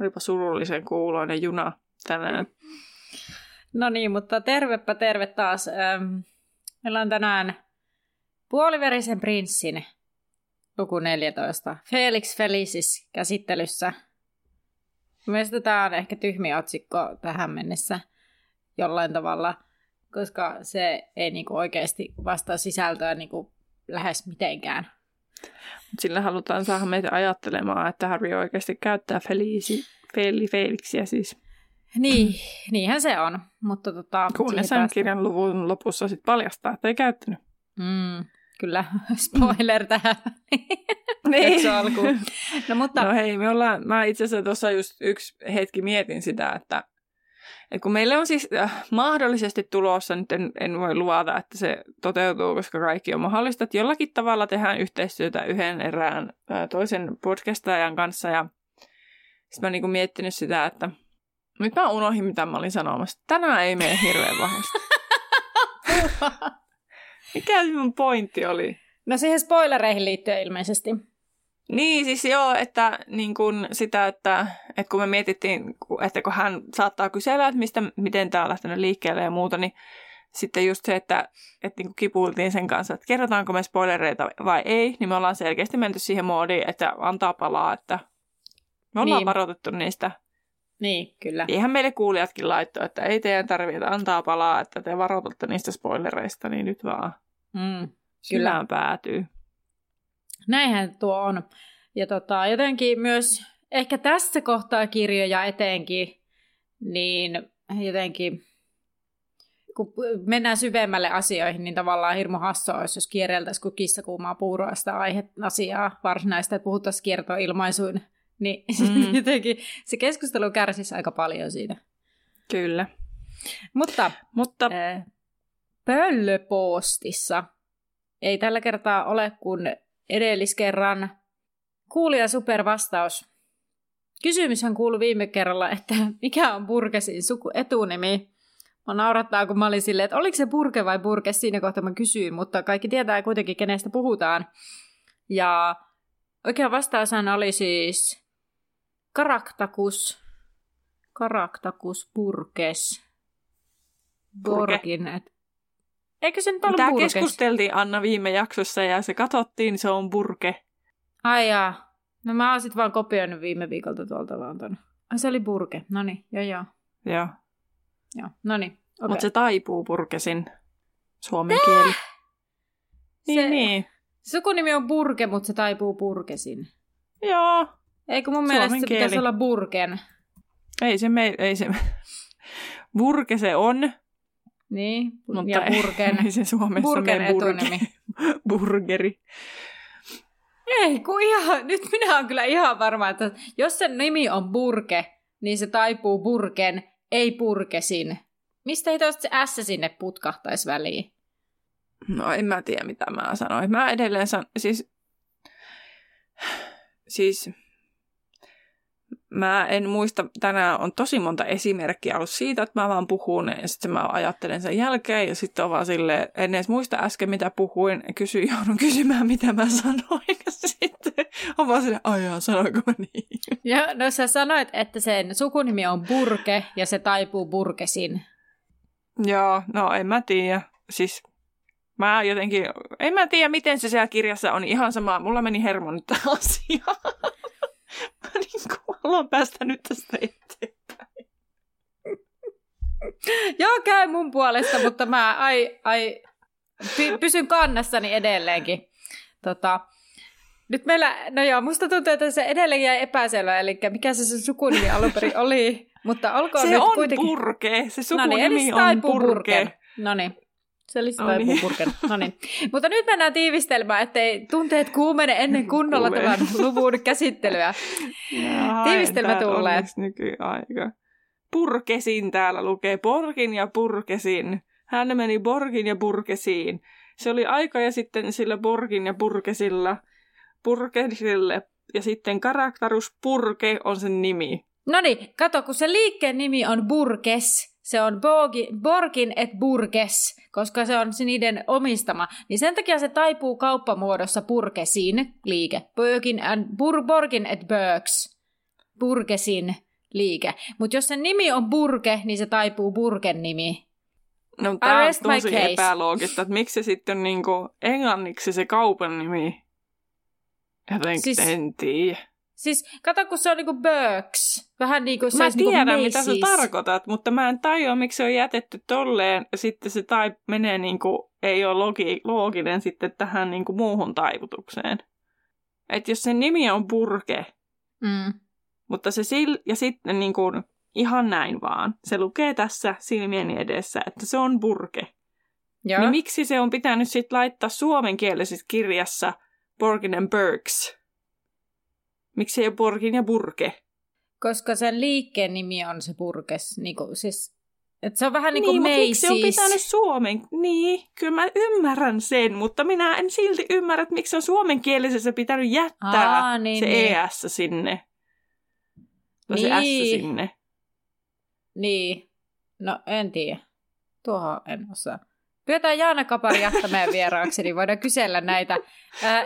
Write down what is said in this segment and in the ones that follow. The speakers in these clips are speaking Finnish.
Olipa surullisen kuuloinen juna tänään. No niin, mutta tervepä terve taas. Meillä on tänään Puoliverisen prinssin luku 14. Felix Felicis käsittelyssä. Mielestäni tämä on ehkä tyhmi otsikko tähän mennessä jollain tavalla, koska se ei niinku oikeasti vastaa sisältöä niinku lähes mitenkään. Sillä halutaan saada meitä ajattelemaan, että Harry oikeasti käyttää Felixiä siis. Niin, niinhän se on. Mutta kunnes sen kirjan luvun lopussa sit paljastaa, että ei käyttänyt. Kyllä, spoiler tähän. Niin. No hei, mä itse asiassa tuossa just yksi hetki mietin sitä, että kun meillä on siis mahdollisesti tulossa, nyt en voi luvata, että se toteutuu, koska kaikki on mahdollista, että jollakin tavalla tehdään yhteistyötä yhden erään toisen podcastajan kanssa, ja sitten mä oon niinku miettinyt sitä, että nyt mä unohdin, mitä mä olin sanomassa. Tänään ei mene hirveän vahvasti. Mikä mun pointti oli? No siihen spoilereihin liittyen ilmeisesti. Niin, siis joo, että niin kun sitä, että kun me mietittiin, että kun hän saattaa kysellä, että miten tämä on lähtenyt liikkeelle ja muuta, niin sitten just se, että niin kun kipuiltiin sen kanssa, että kerrotaanko me spoilereita vai ei, niin me ollaan selkeästi menty siihen moodiin, että antaa palaa, että me ollaan varoitettu niistä. Niin, kyllä. Eihän meille kuulijatkin laittoi, että ei teidän tarvitse antaa palaa, että te varoitatte niistä spoilereista, niin nyt vaan kyllä päätyy. Näinhän tuo on. Ja jotenkin myös ehkä tässä kohtaa kirjoja etenkin, niin jotenkin kun mennään syvemmälle asioihin, niin tavallaan hirmu hassua olisi, jos kierreltäisiin kuin kissa kuumaa puuroa sitä asiaa varsinaista, että puhuttaisiin kiertoilmaisuin. Niin jotenkin se keskustelu kärsisi aika paljon siitä. Kyllä. Mutta pöllöpostissa ei tällä kertaa ole kuin edelliskerran kuulija supervastaus. Kysymyshän kuului viime kerralla, että mikä on Burkesin etunimi. Mä naurattaa, kun mä olin silleen, että oliko se Burke vai Burkes siinä kohtaa mä kysyin, mutta kaikki tietää kuitenkin, kenestä puhutaan. Ja oikea vastaushan oli siis Caractacus Burkes. Borgin. Eikö se nyt ollut Burkes? Tämä keskusteltiin Anna viime jaksossa ja se katsottiin, se on Burke. Ai jaa. No mä oon sit vaan kopioinut viime viikolta tuolta vaan ton. Ai se oli Burke. Noniin, joo. Joo, noniin. Okay. Mutta se taipuu Burkesin suomen kieli. Niin. Sukunimi on Burke, mutta se taipuu Burkesin. Joo. Eikö mun mielestä se pitäisi olla Burken? Ei se. Burke se on. Niin, mutta ja Burken. Ei se Suomessa Burken etunimi. Burgeri. Ei, kun ihan, nyt minä olen kyllä ihan varma, että jos sen nimi on Burke, niin se taipuu Burken, ei Burkesin. Mistä ei toista se S sinne putkahtaisi väliin? No en mä tiedä, mitä mä sanoin. Mä edelleen siis mä en muista, tänään on tosi monta esimerkkiä ollut siitä, että mä vaan puhun ja sitten mä ajattelen sen jälkeen ja sitten on vaan silleen, en edes muista äsken mitä puhuin, joudun kysymään mitä mä sanoin ja sitten on vaan silleen, aijaa, sanoinko mä niin? Ja no sä sanoit, että sen sukunimi on Burke ja se taipuu Burkesin. Joo, no en mä tiedä, siis mä jotenkin, en mä tiedä miten se siellä kirjassa on, ihan sama, mulla meni hermo nyt tähän asiaan. Mä niin ollaan päästä nyt tästä eteenpäin. Joo, käy mun puolesta, mutta mä pysyn kannassani edelleenkin. Nyt meillä, no joo, musta tuntuu, että se edelleen jäi epäselvä, eli mikä se sun sukunimi alunperin oli, mutta olkoon se nyt kuitenkin. Se on Burke, se sukunimi on Burke. No niin. Se oli sitä pupurkena. No niin. Mutta nyt mennään tiivistelmään, ettei tunteet kuumene ennen kunnolla tämän luvun käsittelyä. Tiivistelmä tulee. Onneksi nykyaika. Burkesin täällä lukee. Borgin ja Burkesin. Hän meni Borgin ja Burkesiin. Se oli aika ja sitten sillä Borgin ja Burkesille. Ja sitten Caractacus Burke on sen nimi. No niin, kato, kun se liikkeen nimi on Burkes, se on Borgin et Burkes, koska se on niiden omistama, niin sen takia se taipuu kauppamuodossa Burkesin liike. Borgin et Burkes, Burkesin liike. Mutta jos sen nimi on Burke, niin se taipuu Burken nimi. No tämä on tosi epäloogista, että miksi se sitten niinku englanniksi se kaupan nimi? Jotenkin siis, en tiedä. Siis kato, kun se on niinku Burkes. Vähän niin kuin se olisi niinku Macy's. Mä tiedän, mitä sä tarkoitat, mutta mä en tajua, miksi se on jätetty tolleen. Sitten se menee niinku, ei ole looginen sitten tähän niinku muuhun taivutukseen. Että jos sen nimi on Burke, mutta se ja sitten niinku ihan näin vaan. Se lukee tässä silmieni edessä, että se on Burke. Joo. Niin miksi se on pitänyt sitten laittaa suomenkielisessä kirjassa Borgin and Burkes? Miksi ei ole Borgin ja Burke? Koska sen liikkeen nimi on se Burkes. Niinku, siis, et se on vähän niin kuin Macy's. Miksi se on pitänyt suomen? Niin, kyllä mä ymmärrän sen, mutta minä en silti ymmärrä, että miksi on suomenkielisessä pitänyt jättää niin. ES sinne. Tai niin. Se S sinne. Niin. No, en tiedä. Tuohon en osaa. Pyydetään Jaana Kapari meidän vieraaksi, niin voidaan kysellä näitä.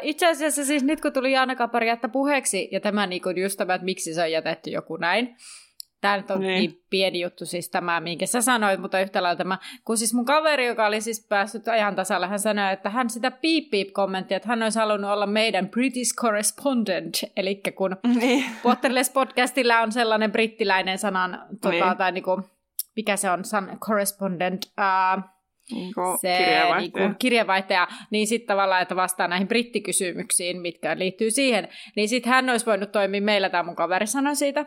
Itse asiassa siis nyt kun tuli Jaana Kapari puheeksi, ja tämä niin kuin just tämä, että miksi se on jätetty joku näin. Tämä nyt on niin pieni juttu siis tämä, minkä sä sanoit, mutta yhtä lailla tämä. Kun siis mun kaveri, joka oli siis päässyt ajan tasalle, hän sanoi, että hän sitä piip-piip-kommenttia, että hän olisi halunnut olla meidän British correspondent. Eli kun Potterless-podcastilla on sellainen brittiläinen sanan, tai niinku, mikä se on, correspondent, kirjeenvaihtaja, niin sitten tavallaan, että vastaa näihin brittikysymyksiin, mitkä liittyy siihen. Niin sitten hän olisi voinut toimia meillä, tämä mun kaveri sanoi siitä.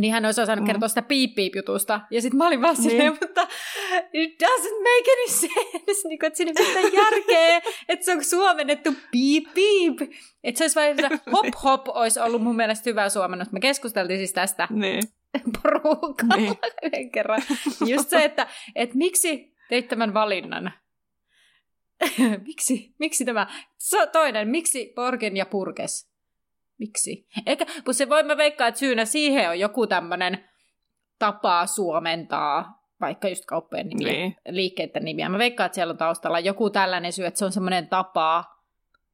Niin hän olisi osannut kertoa sitä piip-piip-jutusta. Ja sitten mä olin vaan silleen, mutta it doesn't make any sense. Niin kuin, että siinä ei mitään järkeä, että se on suomennettu piip-piip. Että se olisi vain, että hop-hop olisi ollut mun mielestä hyvä suomennos. Me keskusteltiin siis tästä porukalla yhden kerran. Just se, että miksi teit tämän valinnan? Miksi tämä? Toinen, miksi Borgin ja Burkes? Miksi? Eikä, kun se voi mä veikkaa, että syynä siihen on joku tämmöinen tapa suomentaa, vaikka just kauppojen nimiä, liikkeiden nimiä. Mä veikkaan, että siellä on taustalla joku tällainen syy, että se on semmoinen tapa,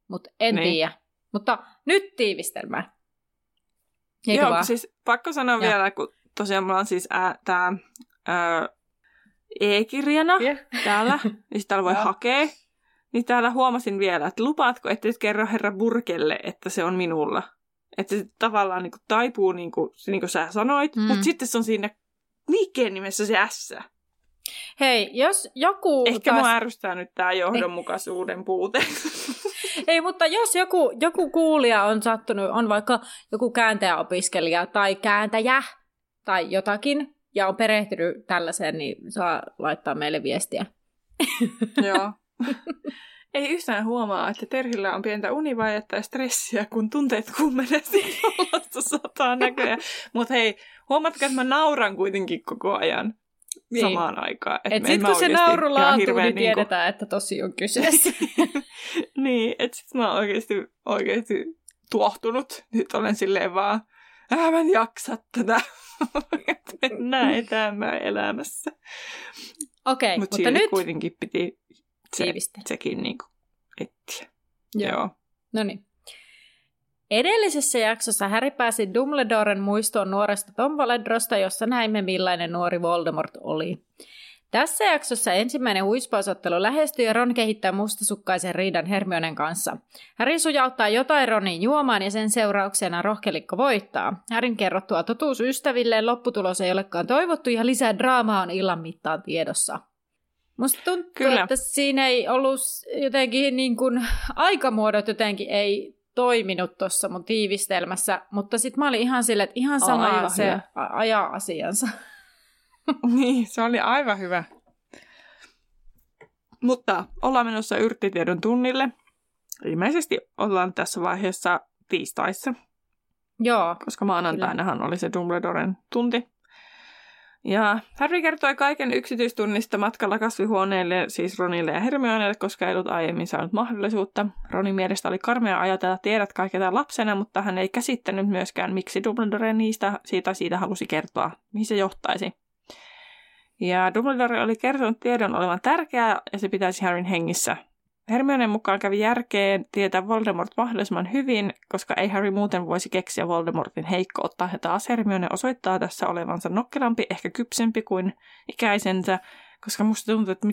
mutta en tiedä. Mutta nyt tiivistelmä. Eikö joo, vaan? Siis pakko sanoa vielä, kun tosiaan mulla on siis tämä e-kirjana täällä, niin täällä voi hakea. Niin täällä huomasin vielä, että lupaatko, että et kerro herra Burkelle, että se on minulla. Että se tavallaan niinku taipuu, niin kuin sä sanoit, mutta sitten se on siinä liikkeen nimessä se S. Hei, jos joku... Ehkä mua ärsyttää nyt tää johdonmukaisuuden puute. Ei, mutta jos joku kuulija on sattunut, on vaikka joku kääntäjäopiskelija tai kääntäjä tai jotakin, ja on perehtynyt tällaiseen, niin saa laittaa meille viestiä. Joo. Ei yhtään huomaa, että Terhillä on pientä univajetta ja stressiä, kun tunteet kuumenee siinä olosta sataa näköjään. Mutta hei, huomatkaa, että mä nauran kuitenkin koko ajan samaan aikaan. Et sit kun se nauru laatuu, niin tiedetään, että tosi on kyseessä. Niin, että sit mä oon oikeesti tuohtunut. Nyt olen silleen vaan, mä en jaksa tätä. Mennään etäämään elämässä. Okei, mutta nyt... kuitenkin piti... Sekin niinku etsiä. Joo. No niin. Edellisessä jaksossa Harry pääsi Dumbledoren muistoon nuoresta Tom Valedrosta, jossa näimme millainen nuori Voldemort oli. Tässä jaksossa ensimmäinen huispausottelu lähestyy ja Ron kehittää mustasukkaisen riidan Hermionen kanssa. Harry sujauttaa jotain Ronin juomaan ja sen seurauksena rohkelikko voittaa. Harryn kerrottua totuus ystävilleen lopputulos ei olekaan toivottu ja lisää draamaa on illan mittaan tiedossa. Musta tuntuu, että siinä ei ollut jotenkin niin kuin, aikamuodot jotenkin ei toiminut tuossa mun tiivistelmässä, mutta sit mä olin ihan silleen, että ihan sama se hyvä. Ajaa asiansa. Niin, se oli aivan hyvä. Mutta ollaan menossa yrttitiedon tunnille. Ilmeisesti ollaan tässä vaiheessa tiistaissa. Joo. Koska maanantainahan oli se Dumbledoren tunti. Ja Harry kertoi kaiken yksityistunnista matkalla kasvihuoneelle, siis Ronille ja Hermionelle, koska ei ollut aiemmin saanut mahdollisuutta. Ronin mielestä oli karmea ajatella tiedät kaikkea lapsena, mutta hän ei käsittänyt myöskään, miksi Dumbledore siitä halusi kertoa, mihin se johtaisi. Ja Dumbledore oli kertonut tiedon olevan tärkeää ja se pitäisi Harryn hengissä. Hermionen mukaan kävi järkeen tietää Voldemort mahdollisimman hyvin, koska ei Harry muuten voisi keksiä Voldemortin heikkoutta. Ja taas Hermione osoittaa tässä olevansa nokkelampi, ehkä kypsempi kuin ikäisensä, koska musta tuntuu, että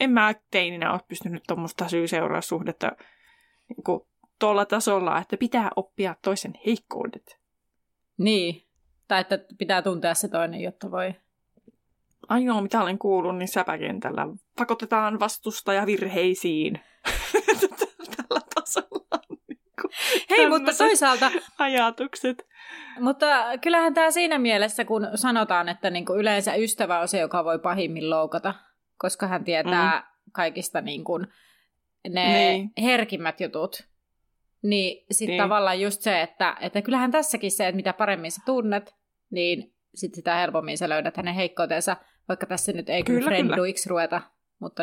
en mä teininä ole pystynyt tuommoista syy-seuraussuhdetta tuolla tasolla, että pitää oppia toisen heikkoudet. Niin, tai että pitää tuntea se toinen, jotta voi... Ainoa, mitä olen kuullut, niin säpäkentällä pakotetaan vastustaja virheisiin. Tällä tasolla on hei, mutta toisaalta... ajatukset. Mutta kyllähän tämä siinä mielessä, kun sanotaan, että niinku yleensä ystävä on se, joka voi pahimmin loukata, koska hän tietää kaikista niinku ne herkimmät jutut. Niin sitten tavallaan just se, että kyllähän tässäkin se, että mitä paremmin sä tunnet, niin... sitten sitä helpommin sä löydät hänen heikkoutensa, vaikka tässä nyt ei kyllä frienduiksi ruveta, mutta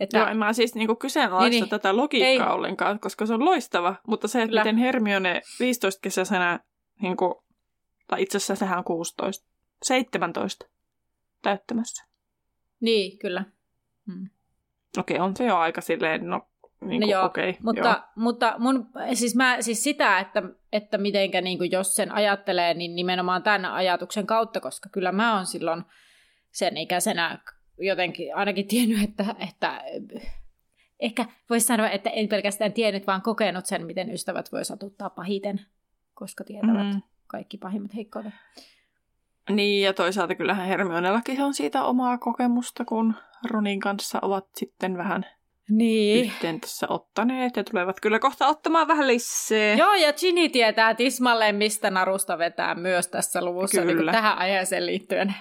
että... Joo, en mä siis kyseenalaista tätä logiikkaa ollenkaan, koska se on loistava, mutta se, että miten Hermione 15-kesäisenä, tai itse asiassa sehän on 16, 17 täyttämässä. Niin, kyllä. Hmm. Okei, on se jo aika silleen, mutta mun, siis sitä, että mitenkä jos sen ajattelee, niin nimenomaan tämän ajatuksen kautta, koska kyllä mä oon silloin sen ikäisenä jotenkin ainakin tiennyt, että ehkä voisi sanoa, että en pelkästään tiennyt, vaan kokenut sen, miten ystävät voi satuttaa pahiten, koska tietävät kaikki pahimmat heikkoudet. Niin, ja toisaalta kyllähän Hermionellakin on siitä omaa kokemusta, kun Ronin kanssa ovat sitten vähän... Niin. Yhteen tässä ottaneet ja tulevat kyllä kohta ottamaan vähän lisää. Joo, ja Ginny tietää tismalleen, mistä narusta vetää myös tässä luvussa niin tähän aiheeseen liittyen.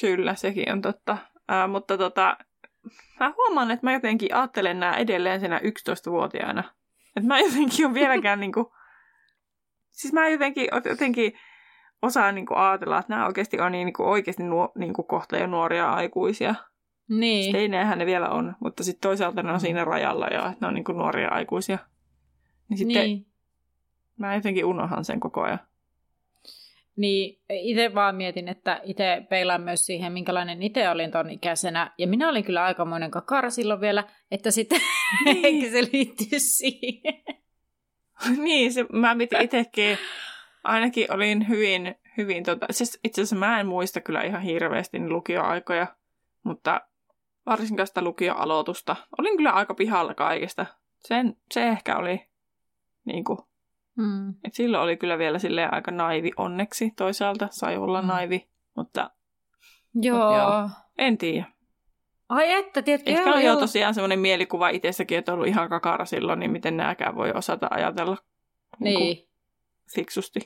Kyllä, sekin on totta. Mutta mä huomaan, että mä jotenkin ajattelen nämä edelleen senä 11-vuotiaana. Että mä jotenkin on vieläkään siis mä jotenkin osaan ajatella, että nämä oikeasti on oikeasti kohta jo nuoria aikuisia. Niin. Sitten ei näinhän ne vielä on, mutta sitten toisaalta ne on siinä rajalla ja ne on nuoria aikuisia. Niin sitten mä jotenkin unohan sen koko ajan. Niin, itse vaan mietin, että itse peilaan myös siihen, minkälainen itse olin ton ikäisenä. Ja minä olin kyllä aikamoinen kakara silloin vielä, että sitten eikä se liittyy siihen. Niin, mä mietin itsekin. Ainakin olin hyvin siis itse asiassa mä en muista kyllä ihan hirveästi lukioaikoja, mutta... varsinkaan sitä lukioaloitusta. Olin kyllä aika pihalla kaikesta. Se ehkä oli et silloin oli kyllä vielä silleen aika naivi onneksi. Toisaalta sai olla naivi, mutta... Joo. En tiedä. Ai että, tiedätkö? Ehkä on jo tosiaan semmoinen mielikuva itsessäkin, että on ollut ihan kakara silloin, niin miten nääkään voi osata ajatella fiksusti.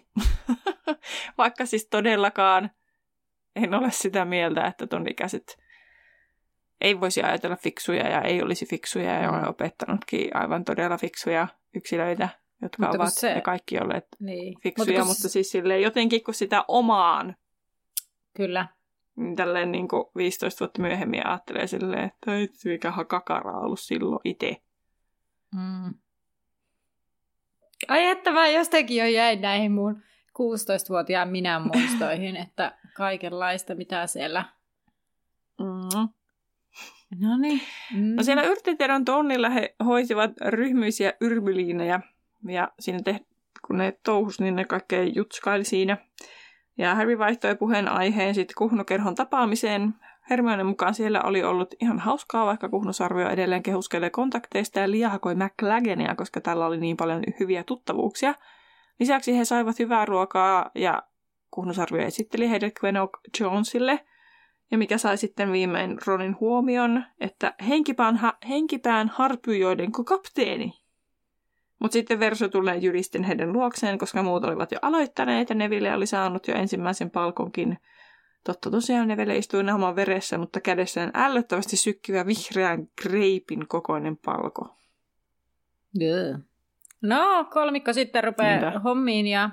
Vaikka siis todellakaan en ole sitä mieltä, että ton ikäiset... ei voisi ajatella fiksuja ja ei olisi fiksuja ja olen opettanutkin aivan todella fiksuja yksilöitä, jotka mutta ovat ja kaikki olleet fiksuja, mutta siis silleen, jotenkin kun sitä omaan tälleen 15 vuotta myöhemmin ajattelee silleen, että ei mikä kakara ollut silloin itse. Mm. Ai että mä jostakin jo jäin näihin mun 16-vuotiaan minä muistoihin, että kaikenlaista mitä siellä... Mm. Noniin. No siellä yrttitiedon tunnilla he hoisivat ryhmyisiä yrmyliinejä ja siinä kun ne touhus, niin ne kaikkea jutskaili siinä. Ja Harry vaihtoi puheenaiheen sitten Kuhnukerhon tapaamiseen. Hermionen mukaan siellä oli ollut ihan hauskaa, vaikka Kuhnusarvio edelleen kehuskelee kontakteista ja liahakoi McLaggenia, koska tällä oli niin paljon hyviä tuttavuuksia. Lisäksi he saivat hyvää ruokaa ja Kuhnusarvio esitteli Heather Quenock Jonesille. Ja mikä sai sitten viimein Ronin huomion, että henkipään harpyjoiden kuin kapteeni. Mutta sitten Verso tulee jyristen heidän luokseen, koska muut olivat jo aloittaneet ja Neville oli saanut jo ensimmäisen palkonkin. Totta tosiaan Neville istui nahaman veressä, mutta kädessään ällöttävästi sykkivä vihreän greipin kokoinen palko. Yeah. No, kolmikko sitten rupeaa hommiin ja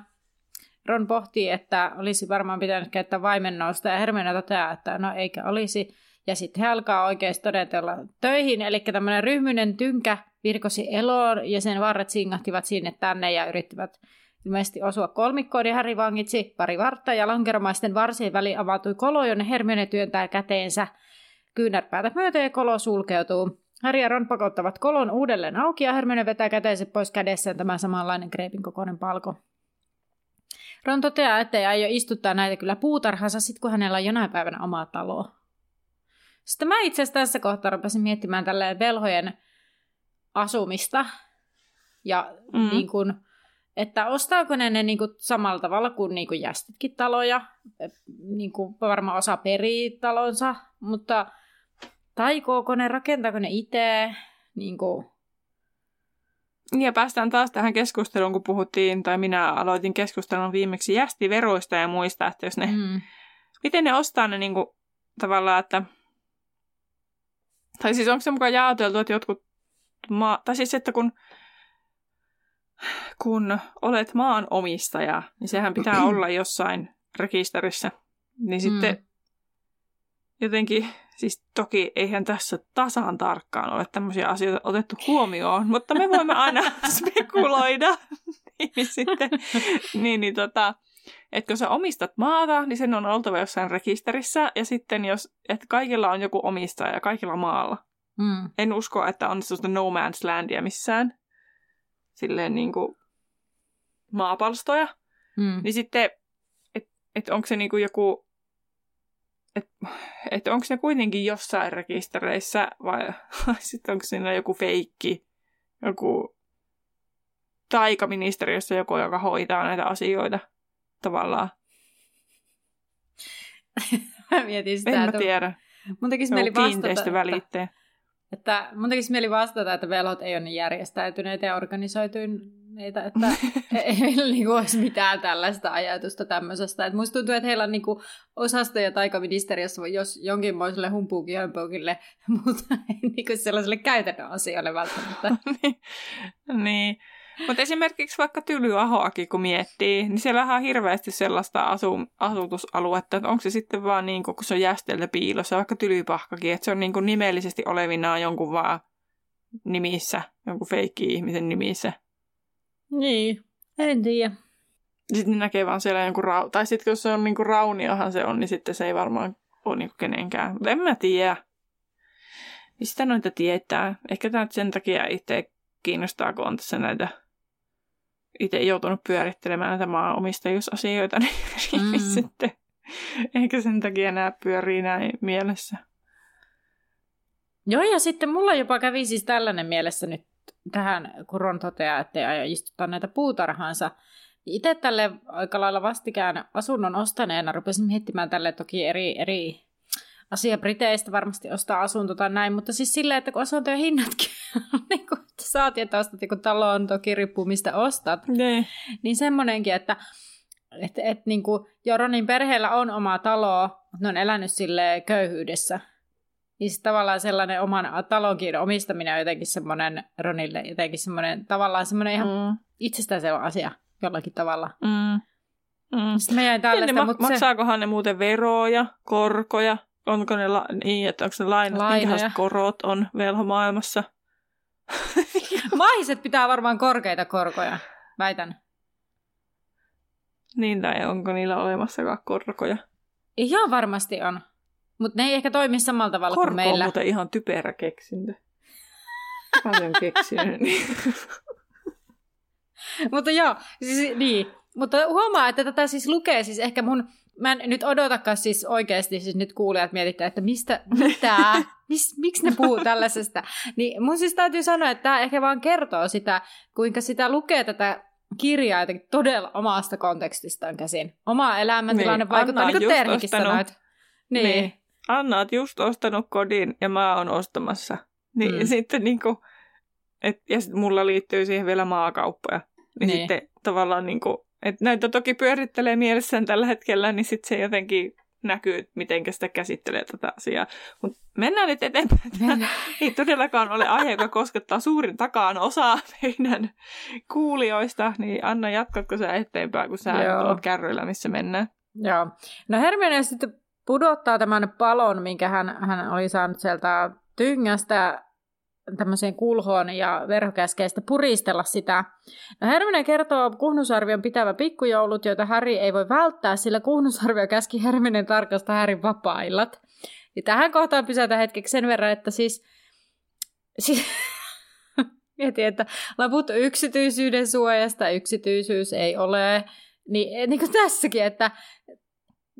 Ron pohtii, että olisi varmaan pitänyt käyttää vaimennosta ja Hermione toteaa, että no eikä olisi. Ja sitten he alkaa oikeasti todetella töihin, eli tämmöinen ryhmyinen tynkä virkosi eloon ja sen varret singahtivat sinne tänne ja yrittivät ilmeisesti osua kolmikkoon ja Harry vangitsi pari vartta ja lankeromaisten varsien väliin avautui kolo, jonne Hermione työntää käteensä kyynärpäätä myöten ja kolo sulkeutuu. Harry ja Ron pakottavat kolon uudelleen auki ja Hermione vetää käteensä pois kädessään tämä samanlainen greipin kokoinen palko. Ron toteaa, ettei aio istuttaa näitä kyllä puutarhansa, sit kun hänellä on jonain päivänä oma talo. Sitten mä itse asiassa tässä kohtaa rupesin miettimään tälleen velhojen asumista ja niin kuin, että ostaako ne niin kuin samalla tavalla kuin, jästitkin taloja, niin kuin varmaan osa perii talonsa, mutta taikooko ne, rakentaako ne itse, niin kuin... Ja päästään taas tähän keskusteluun, kun puhuttiin, tai minä aloitin keskustelun viimeksi jästiveroista ja muista, että jos ne, miten ne ostaa ne niin kuin, tavallaan, että... Tai siis onko se mukaan jaoteltu, että jotkut tai siis että kun olet maanomistaja, niin sehän pitää olla jossain rekisterissä. Niin sitten jotenkin, siis toki eihän tässä tasan tarkkaan ole tämmöisiä asioita otettu huomioon, mutta me voimme aina spekuloida. Että kun sä omistat maata, niin sen on oltava jossain rekisterissä, ja sitten jos, että kaikilla on joku omistaja, kaikilla maalla. En usko, että on sellaista no man's landia missään, silleen niin kuin maapalstoja. Niin sitten, että onko se niin kuin joku, että onko ne kuitenkin jossain rekistereissä, vai sitten onko siinä joku feikki, joku taikaministeriössä joku, joka hoitaa näitä asioita. Tavallaan. Mä mietin sitä. En mä tiedä. Mun tekisi mieli vastata, että velhot ei ole niin järjestäytyneitä ja organisoituneita, että ei niinku olisi mitään tällaista ajatusta tämmöisestä. Et musta tuntuu, että heillä on niinku osasto- ja taikaministeriössä, jos jonkinmoiselle humpuuki-hömpuukille, mutta ei niinku sellaiselle käytännön asioille välttämättä. Niin. Mutta esimerkiksi vaikka Tylyahoakin, kun miettii, niin siellähän on hirveästi sellaista asutusaluetta, että onko se sitten vaan niin kuin, kun se on jästeltä piilossa, vaikka Tylypahkakin, että se on niin kuin nimellisesti olevinaan jonkun vaan nimissä, jonkun feikki-ihmisen nimissä. Niin, en tiedä. Sitten näkee vaan siellä jonkun raunio, tai sitten jos se on niin kuin rauniohan se on, niin sitten se ei varmaan ole niin kuin kenenkään. Mutta en mä tiedä. Mistä noita tietää? Ehkä tämä sen takia itse kiinnostaa, kun on tässä näitä... Itse joutunut pyörittelemään näitä maanomistajuusasioita, niin sitten ehkä sen takia nämä pyörii näin mielessä. Joo, ja sitten mulla jopa kävi siis tällainen mielessä nyt tähän, kun Ron toteaa, ettei aio istuttaa näitä puutarhaansa. Itse tälle aika lailla vastikään asunnon ostaneena rupesin miettimään tälle toki eri asia Briteistä varmasti ostaa asunto tai näin, mutta siis silleen, että kun asuntojen hinnatkin on niin kuin, että saatiin, että ostat joku taloon, toki riippuu mistä ostat, niin semmoinenkin, että niin kuin, jo Ronin perheellä on oma talo, mutta ne on elänyt silleen köyhyydessä. Niin siis tavallaan sellainen oman talonkin omistaminen on jotenkin semmoinen Ronille, jotenkin semmoinen tavallaan semmoinen ihan itsestäänselvä asia jollakin tavalla. Maksaakohan ne muuten veroja, korkoja? Onko ne, että onko ne lainat, minkälaiset korot on velhomaailmassa? Maiset pitää varmaan korkeita korkoja, väitän. Niin, tai onko niillä olemassakaan korkoja? Ihan varmasti on, mutta ne ei ehkä toimi samalla tavalla kuin meillä. Korko on muuten ihan typerä keksintö. Paljon keksinyt. Mutta joo, siis niin. Mutta huomaa, että tätä siis lukee siis ehkä mun... Mä en nyt odotakaan siis oikeasti, siis nyt kuulijat mietittää, että miksi ne puhuu tällaisesta. Niin mun siis täytyy sanoa, että tämä ehkä vaan kertoo sitä, kuinka sitä lukee tätä kirjaa jotenkin todella omasta kontekstistaan käsin. Oma elämäntilanne niin, vaikuttaa, niin kuin Terhikin sanoit. Niin. Anna on just ostanut kodin ja mä oon ostamassa. Niin sitten niinku, ja sitten mulla liittyy siihen vielä maakauppoja. Niin. Sitten tavallaan niinku... Että näitä toki pyörittelee mielessään tällä hetkellä, niin sitten se jotenkin näkyy, miten sitä käsittelee tätä asiaa. Mut mennään nyt eteenpäin. Mennään. Ei todellakaan ole aihe, joka koskettaa suurin takaan osaa meidän kuulijoista. Niin Anna, jatkatko sä eteenpäin, kun sä olet kärryillä, missä mennään? Joo. No Hermione sitten pudottaa tämän palon, minkä hän oli saanut sieltä tyngästä tämmöiseen kulhoon ja verhokäskeistä puristella sitä. No Hermione kertoo Kuhnusarvion pitävä pikkujoulut, joita Harry ei voi välttää, sillä Kuhnusarvio käski Herminen tarkastaa Harryn vapaa-illat. Ja tähän kohtaan pysäytään hetkeksi sen verran, että siis mietin, että laput yksityisyyden suojasta, yksityisyys ei ole. Niin kuin tässäkin, että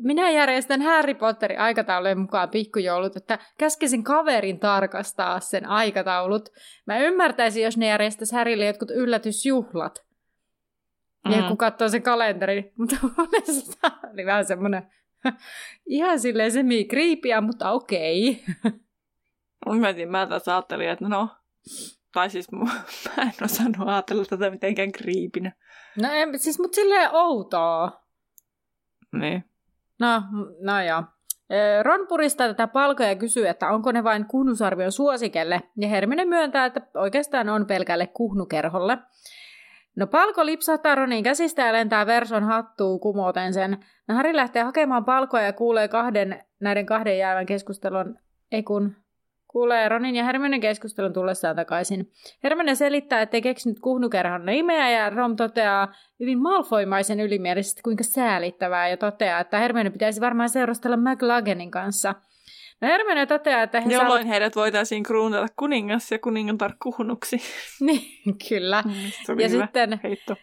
minä järjestän Harry Potterin aikataulujen mukaan pikkujoulut, että käskisin kaverin tarkastaa sen aikataulut. Mä ymmärtäisin, jos ne järjestäisi Harrylle jotkut yllätysjuhlat. Ja kun katsoo sen kalenterin, mutta sitä oli vähän semmoinen ihan silleen semi-kriipiä, mutta okei. Mä tässä ajattelin, että no, tai siis mä en osannut ajatella tätä mitenkään kriipinä. No en, siis mut silleen outoa. Niin. No joo. Ron puristaa tätä palkoa ja kysyy, että onko ne vain Kuhnusarvion suosikelle. Ja Hermione myöntää, että oikeastaan on pelkälle kuhnukerholle. No palko lipsahtaa Ronin käsistä ja lentää Verson hattuun kumoten sen. No Harry lähtee hakemaan palkoa ja kuulee näiden kahden jäävän keskustelun. Kuulee Ronin ja Hermione keskustelun tullessaan takaisin. Hermione selittää, ettei keksinyt kuhnukerhon nimeä, ja Ron toteaa hyvin Malfoymaisen ylimielisesti, kuinka säälittävää, ja toteaa, että Hermione pitäisi varmaan seurustella McLaggenin kanssa. No Hermione toteaa, että jolloin heidät voitaisiin kruunata kuningas ja kuningatar kuhnuksi. Niin, kyllä. Ja hyvä. Sitten heitto.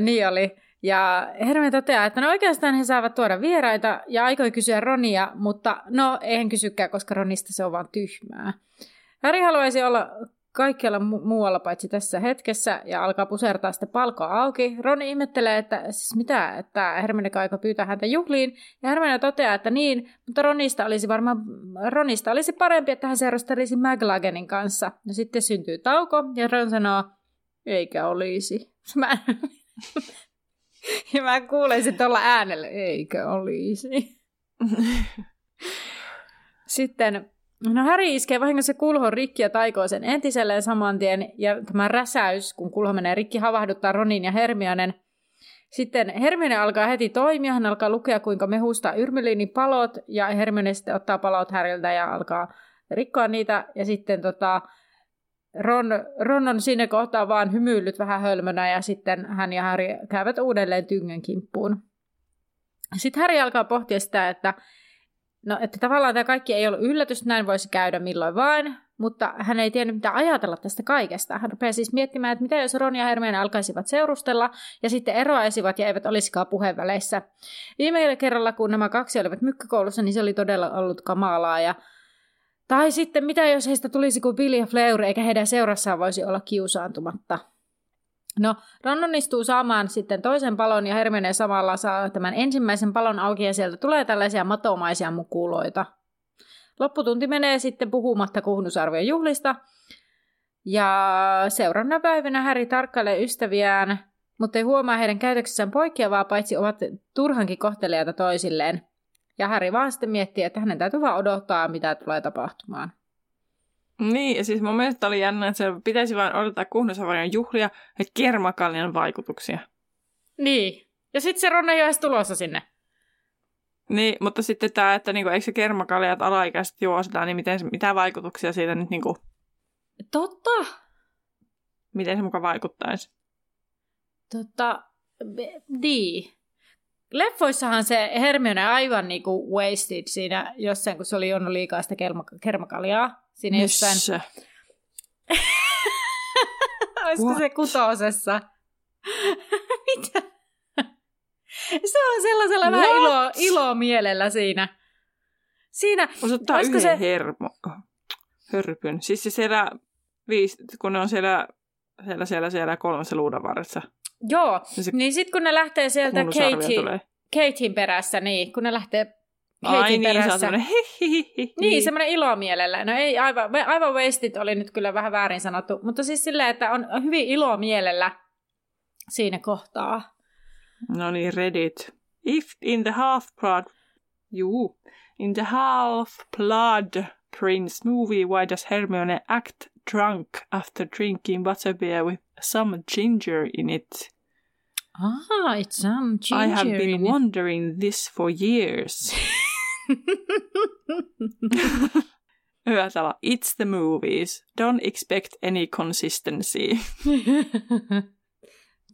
Niin oli. Ja Hermione toteaa, että no oikeastaan he saavat tuoda vieraita ja aikoi kysyä Ronia, mutta no eihän kysykään, koska Ronista se on vaan tyhmää. Harry haluaisi olla kaikkialla muualla paitsi tässä hetkessä ja alkaa pusertaa sitä palkoa auki. Ron ihmettelee, että siis mitä, että Hermione aikoo pyytää häntä juhliin. Ja Hermione toteaa, että niin, mutta Ronista olisi parempi, että hän seurustelisi McLaggenin kanssa. No sitten syntyy tauko ja Ron sanoo, eikä olisi. Ja mä kuulen sitten olla äänellä, eikö olisi. Sitten, no Harry iskee vahingossa kulhon rikki ja taikoo sen entiselleen saman tien. Ja tämä räsäys, kun kulho menee rikki, havahduttaa Ronin ja Hermionen. Sitten Hermione alkaa heti toimia, hän alkaa lukea kuinka mehustaa Yrmyliinin palot. Ja Hermione sitten ottaa palot Harryltä ja alkaa rikkoa niitä. Ja sitten Ron on siinä kohtaa vaan hymyillyt vähän hölmönä ja sitten hän ja Harry käyvät uudelleen tyngän kimppuun. Sitten Harry alkaa pohtia sitä, että tavallaan tämä kaikki ei ollut yllätys, näin voisi käydä milloin vain, mutta hän ei tiennyt mitä ajatella tästä kaikesta. Hän rupeaa siis miettimään, että mitä jos Ron ja Hermione alkaisivat seurustella ja sitten eroaisivat ja eivät olisikaan puheenväleissä. Viimeisellä kerralla, kun nämä kaksi olivat mykkäkoulussa, niin se oli todella ollut kamalaa ja tai sitten, mitä jos heistä tulisi kuin Bill ja Fleur, eikä heidän seurassaan voisi olla kiusaantumatta. No, Ron onnistuu saamaan sitten toisen palon ja Hermione samalla saa tämän ensimmäisen palon auki ja sieltä tulee tällaisia matomaisia mukuloita. Lopputunti menee sitten puhumatta Kuhnusarvion juhlista. Ja seuraavana päivänä Harry tarkkailee ystäviään, mutta ei huomaa heidän käytöksessään poikkeavaa, paitsi ovat turhankin kohteliaita toisilleen. Ja Harry vaan sitten miettii, että hänen täytyy vaan odottaa, mitä tulee tapahtumaan. Niin, ja siis mun mielestä oli jännä, että se pitäisi vaan odottaa Kuhnusarvion juhlia, että kermakaljan vaikutuksia. Niin, ja sitten se Ron ei ole edes tulossa sinne. Niin, mutta sitten tämä, että niinku, eikö se kermakaljat alaikäiset juo sitä, niin mitä vaikutuksia siitä nyt niinku totta! Miten se muka vaikuttaisi? Niin. Leffoissahan se Hermione aivan niinku wasted siinä jossain, kun se oli juonut liikaa sitä kermakaljaa. Siinä jossain. Olisiko what? Se kutosessa? Mitä? Se on sellaisella what? Vähän ilo mielellä siinä. Siinä osoittaa yhden se hörpyn. Siis se siellä, kun ne on siellä kolmessa luudan varressa. Joo, niin sitten kun ne lähtee sieltä Katein perässä, niin kun ne lähtee Katein perässä. Niin, semmoinen ilomielellä. No ei, aivan wasted oli nyt kyllä vähän väärin sanottu, mutta siis silleen, että on hyvin ilomielellä siinä kohtaa. No niin, Reddit. If in the half-blood You. In the Half-Blood Prince movie, why does Hermione act drunk after drinking butterbeer with some ginger in it? Ah, it's some ginger. I have been wondering this for years. It's the movies. Don't expect any consistency.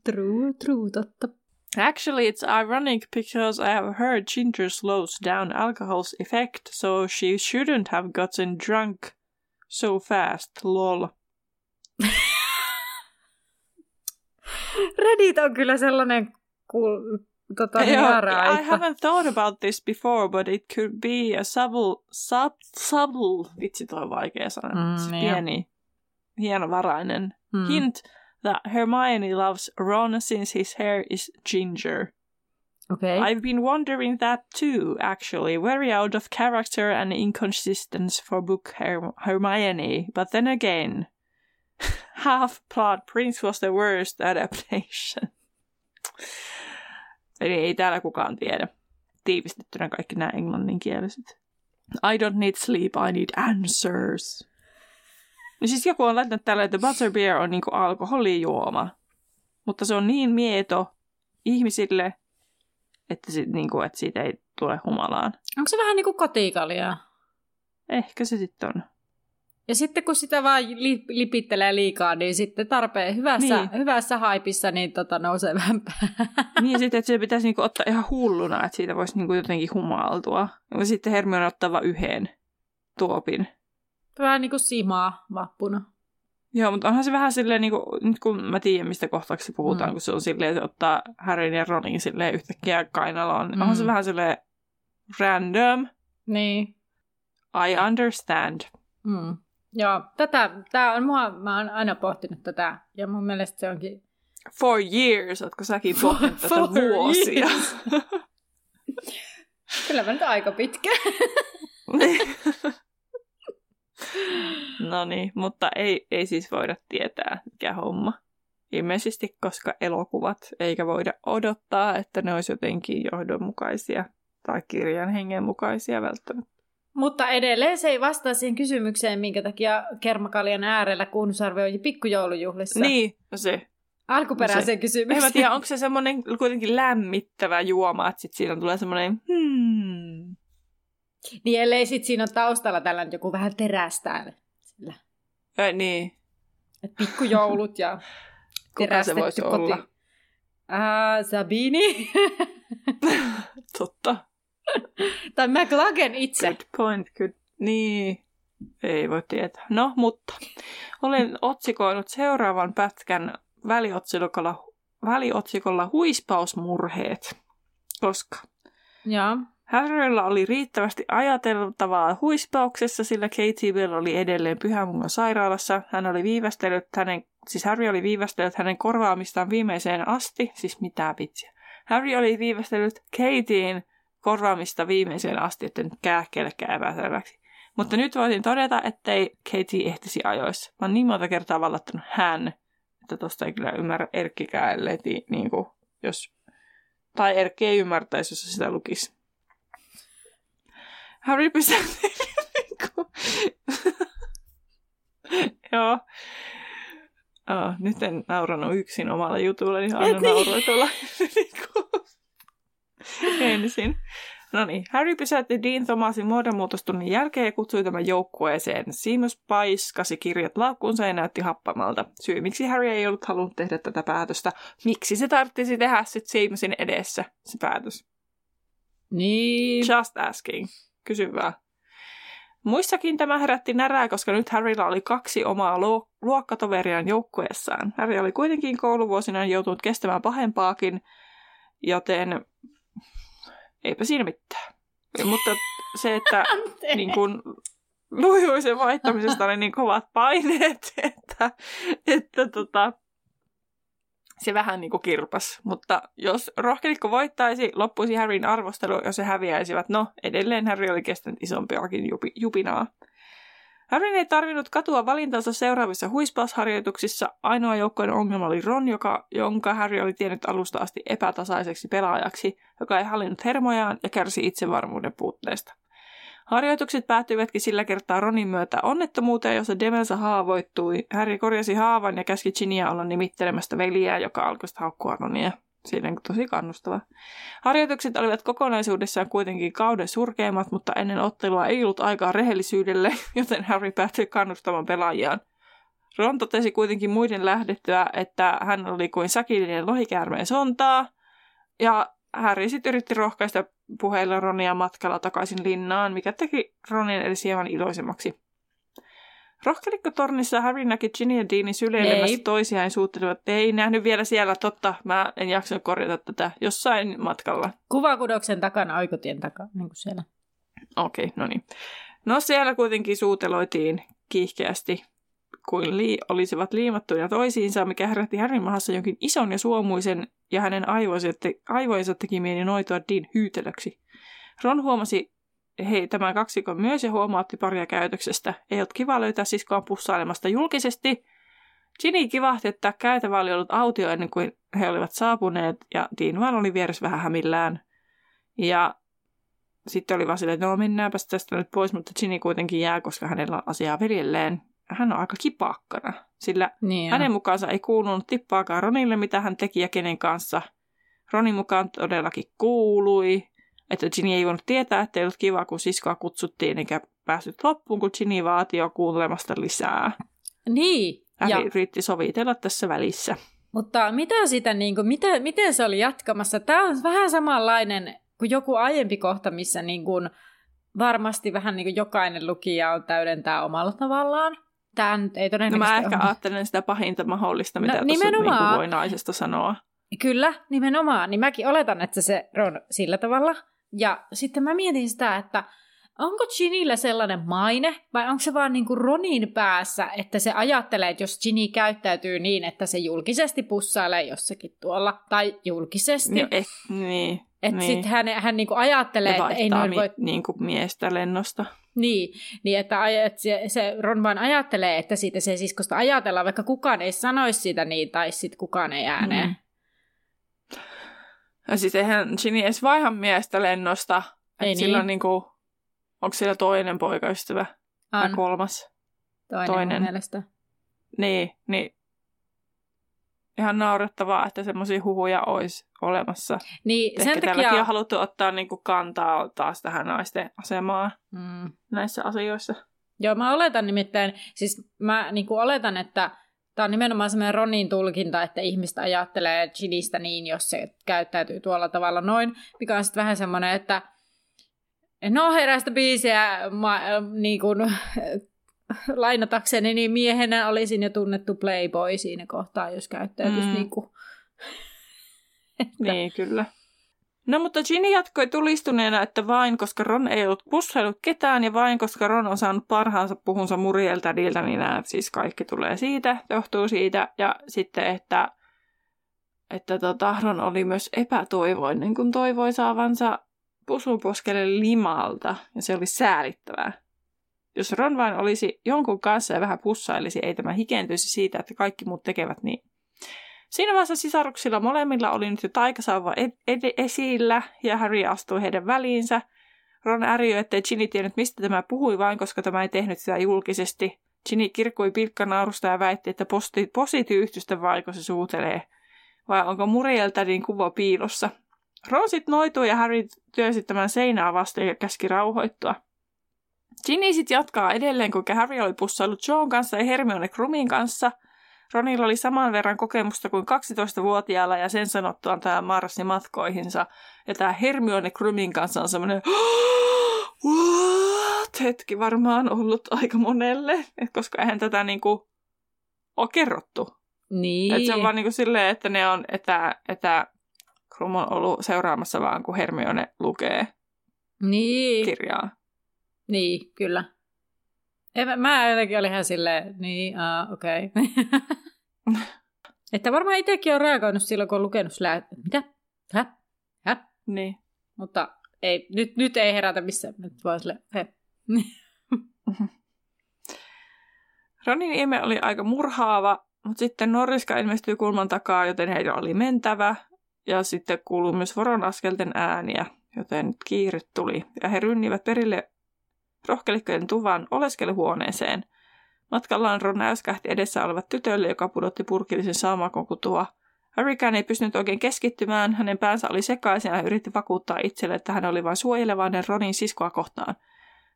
True, totta. Actually, it's ironic because I have heard ginger slows down alcohol's effect, so she shouldn't have gotten drunk so fast, lol. Reddit on kyllä sellainen Joo, I haven't thought about this before, but it could be a subtle, vitsi toi vaikea sana, pieni, hienovarainen hint that Hermione loves Ron since his hair is ginger. Okay. I've been wondering that too, actually. Very out of character and inconsistent for book Hermione. But then again, Half-Blood Prince was the worst adaptation. Eli ei täällä kukaan tiedä. Tiivistettynä kaikki nämä englanninkieliset. I don't need sleep, I need answers. No siis joku on laittanut tällä, että butterbeer on niinku alkoholijuoma. Mutta se on niin mieto ihmisille, että, niinku, että siitä ei tule humalaan. Onko se vähän niinku kotikaljaa? Ehkä se sitten on. Ja sitten kun sitä vaan lipittelee liikaa, niin sitten tarpeen hyvässä haipissa niin nousee vähän päähän. Niin, sitten se pitäisi niinku ottaa ihan hulluna, että siitä voisi niinku jotenkin humaltua. Ja sitten Hermione ottaa vaan yhden tuopin. Vähän niinku simaa vappuna. Joo, mutta onhan se vähän silleen, niinku, nyt kun mä tiedän mistä kohtaaksi puhutaan, kun se on silleen, että ottaa Harryn ja Ronin silleen yhtäkkiä kainalaan. Onhan se vähän silleen random. Niin. I understand. Mm. Joo, tää on mua, mä oon aina pohtinut tätä, ja mun mielestä se onkin... For years, ootko säkin pohtinut tätä vuosia? Kyllä mä nyt aika pitkä. Noniin, mutta ei siis voida tietää, mikä homma. Ilmeisesti, koska elokuvat, eikä voida odottaa, että ne olisi jotenkin johdonmukaisia tai kirjan hengenmukaisia välttämättä. Mutta edelleen se ei vastaa siihen kysymykseen, minkä takia kermakaljan äärellä kuunusarve on pikkujoulujuhlissa. Niin, no se. Alkuperäiseen kysymykseen. En mä tiedä, onko se semmoinen kuitenkin lämmittävä juoma, että sit siinä tulee semmoinen Niin, ellei sit siinä on taustalla tällainen joku vähän terästään sillä. Ja, niin. Et pikkujoulut ja terästetty koti. Kuka se voisi olla? Sabini. Totta. Tai McLaggen itse. Good point, good. Niin, ei voi tietää. No, mutta olen otsikoinut seuraavan pätkän väliotsikolla huispausmurheet, koska Harrylla oli riittävästi ajateltavaa huispauksessa, sillä Katie Bell oli edelleen Pyhämungon sairaalassa. Harry oli viivästellyt hänen korvaamistaan viimeiseen asti, siis mitä vitsiä. Harry oli viivästellyt Katien korvaamista viimeiseen asti, että nyt kääkkelekään epäselväksi. Mutta nyt voisin todeta, ettei Katie ehtisi ajoissa. Mä oon niin monta kertaa vallattanut hän, että tosta ei kyllä ymmärrä Erkkikään, ellei niinku, jos... Tai Erkki ei ymmärtäisi, jos sitä lukisi. Harry pysähtyi niinku... Joo. Nyt en nauranut yksin omalla jutulla, niin aina nauroin tuolla niinku... Ensin. Noniin. Harry pysäytti Dean Thomasin muodonmuutostunnin jälkeen ja kutsui tämän joukkueeseen. Seamus paiskasi kirjat laukkuunsa ja näytti happamalta. Syy, miksi Harry ei ollut halunnut tehdä tätä päätöstä. Miksi se tarvitsisi tehdä sitten Seamusin edessä, se päätös? Niin. Just asking. Kysy vaan. Muissakin tämä herätti närää, koska nyt Harrylla oli 2 omaa luokkatoveriaan joukkueessaan. Harry oli kuitenkin kouluvuosinaan joutunut kestämään pahempaakin, joten... Eipä siinä mitään. Mutta se, että niin kun, luihuisen vaihtamisesta oli niin kovat paineet, että se vähän niin kuin kirpas. Mutta jos rohkelikko voittaisi, loppuisi Harryn arvostelu, jos he häviäisivät. No, edelleen Harry oli kestänyt isompiakin jupinaa. Harryn ei tarvinnut katua valintansa seuraavissa huispausharjoituksissa. Ainoa joukkojen ongelma oli Ron, jonka Harry oli tiennyt alusta asti epätasaiseksi pelaajaksi, joka ei hallinnut hermojaan ja kärsi itsevarmuuden puutteesta. Harjoitukset päättyivätkin sillä kertaa Ronin myötä onnettomuuteen, jossa Demelza haavoittui. Harry korjasi haavan ja käski Ginnyä olla nimittelemästä veljää, joka alkoi haukkua Ronia. Siinä on tosi kannustava. Harjoitukset olivat kokonaisuudessaan kuitenkin kauden surkeimmat, mutta ennen ottelua ei ollut aikaa rehellisyydelle, joten Harry päätyi kannustamaan pelaajiaan. Ron totesi kuitenkin muiden lähdettyä, että hän oli kuin säkillinen lohikäärmeen sontaa, ja Harry sitten yritti rohkaista puheilla Ronia matkalla takaisin linnaan, mikä teki Ronin edes hieman iloisemmaksi. Rohkelikkotornissa Harry näki Ginny ja Deanin syleilemässä toisiaan ja suuttelivat, että ei nähnyt vielä siellä, totta, mä en jaksanut korjata tätä jossain matkalla. Kuvakudoksen takana, oikotien takaa, niin kuin siellä. Okei, no niin. No siellä kuitenkin suuteloitiin kiihkeästi, kuin olisivat liimattuja toisiinsa, mikä herätti Harryn mahassa jonkin ison ja suomuisen, ja hänen aivoinsa teki mieli noitua Dean hyytelöksi. Ron huomasi tämän kaksikon myös ja huomautti paria käytöksestä. Ei ollut kiva löytää siskoa pussailemasta julkisesti. Ginny kivahti, että käytävä oli ollut autio ennen kuin he olivat saapuneet ja Dean vaan oli vieressä vähän hämillään. Ja sitten oli vaan silleen, että no mennäänpäs tästä nyt pois, mutta Ginny kuitenkin jää, koska hänellä on asiaa veljelleen. Hän on aika kipaakkana, sillä hänen mukaansa ei kuulunut tippaakaan Ronille, mitä hän teki ja kenen kanssa. Ronin mukaan todellakin kuului. Että Ginny ei voinut tietää, ettei ollut kiva, kun siskoa kutsuttiin, eikä päässyt loppuun, kun Ginny vaati on kuulemasta lisää. Niin. Harry yritti sovitella tässä välissä. Mutta mitä sitä, niin kuin, miten se oli jatkamassa? Tämä on vähän samanlainen kuin joku aiempi kohta, missä niin kuin, varmasti vähän niin kuin jokainen lukija on täydentää omalla tavallaan. Tämä nyt ei todennäköisesti ole. No mä ehkä ajattelen sitä pahinta mahdollista, mitä tuossa niin kuin voi naisesta sanoa. Kyllä, nimenomaan. Niin mäkin oletan, että se on sillä tavalla. Ja sitten mä mietin sitä, että onko Ginnyllä sellainen maine, vai onko se vaan niin kuin Ronin päässä, että se ajattelee, että jos Ginny käyttäytyy niin, että se julkisesti pussailee jossakin tuolla, tai julkisesti. No, niin. Että niin. Sitten hän niin kuin ajattelee, että ei noin voi... niin kuin miestä lennosta. Niin että se Ron vaan ajattelee, että siitä se siskosta ajatellaan, vaikka kukaan ei sanoisi sitä niin, tai sitten kukaan ei ääneen. Mm. Ja siis eihän Ginny edes vaihan miestä lennosta. Ei sillä niin. Niinku, onko siellä toinen poikaystävä? Vai kolmas? Toinen. Mielestä. Niin. Ihan naurettavaa, että semmoisia huhuja olisi olemassa. Niin, sen takia... Tälläkin on haluttu ottaa niinku kantaa taas tähän naisten asemaan näissä asioissa. Joo, mä oletan nimittäin, siis mä niinku oletan, että tämä on nimenomaan semmoinen Ronin tulkinta, että ihmistä ajattelee Ginnystä niin, jos se käyttäytyy tuolla tavalla noin, mikä on sitten vähän semmoinen, että no erästä biisiä niin kuin, lainatakseni, niin miehenä olisin jo tunnettu playboy siinä kohtaa, jos käyttäytyisi niin kuin. Niin, kyllä. No mutta Ginny jatkoi tulistuneena, että vain koska Ron ei ollut pussailut ketään ja vain koska Ron on saanut parhaansa puhunsa Murieltä niiltä, niin nämä siis kaikki tulee siitä, johtuu siitä. Ja sitten, että Ron oli myös epätoivoinen, kun toivoi saavansa pusunposkelle limalta ja se oli säälittävää. Jos Ron vain olisi jonkun kanssa ja vähän pussailisi, ei tämä hikentyisi siitä, että kaikki muut tekevät niin. Siinä vaiheessa sisaruksilla molemmilla oli nyt jo taikasauva esillä, ja Harry astui heidän väliinsä. Ron ärjyi, ettei Ginny tiennyt, mistä tämä puhui, vain koska tämä ei tehnyt sitä julkisesti. Ginny kirkui pilkkanaurusta ja väitti, että positiyhtystä vaiko se suutelee. Vai onko Murieltä niin kuva piilossa? Ron sitten noitui, ja Harry työsi tämän seinää vasten ja käski rauhoittua. Ginny sitten jatkaa edelleen, kuinka Harry oli pussaillut Joan kanssa ja Hermione Krumin kanssa. Ronilla oli saman verran kokemusta kuin 12-vuotiaalla ja sen sanottuaan tämä marssi matkoihinsa. Ja tämä Hermione Krumin kanssa on semmoinen what? Hetki varmaan ollut aika monelle, koska eihän tätä niinku ole kerrottu. Niin. Et se on vaan niinku silleen, että ne on, että Krum on ollut seuraamassa vaan, kun Hermione lukee kirjaa. Niin, kyllä. Mä jotenkin olin ihan silleen, okei. Okay. Että varmaan itsekin on reagoinut silloin, kun on lukenut mitä? Hä? Niin. Mutta ei, nyt ei herätä missään. Nyt vaan silleen, Ronin ilme oli aika murhaava, mutta sitten Norriska ilmestyi kulman takaa, joten heidän oli mentävä. Ja sitten kuului myös Voron askelten ääniä, joten kiire tuli. Ja he rynnivät perille rohkelikkojen tuvan oleskeluhuoneeseen. Matkallaan Ron äyskähti edessä olevat tytölle, joka pudotti purkillisen saamakokutua. Harrykään ei pystynyt oikein keskittymään, hänen päänsä oli sekaisin ja hän yritti vakuuttaa itselle, että hän oli vain suojelevainen Ronin siskoa kohtaan.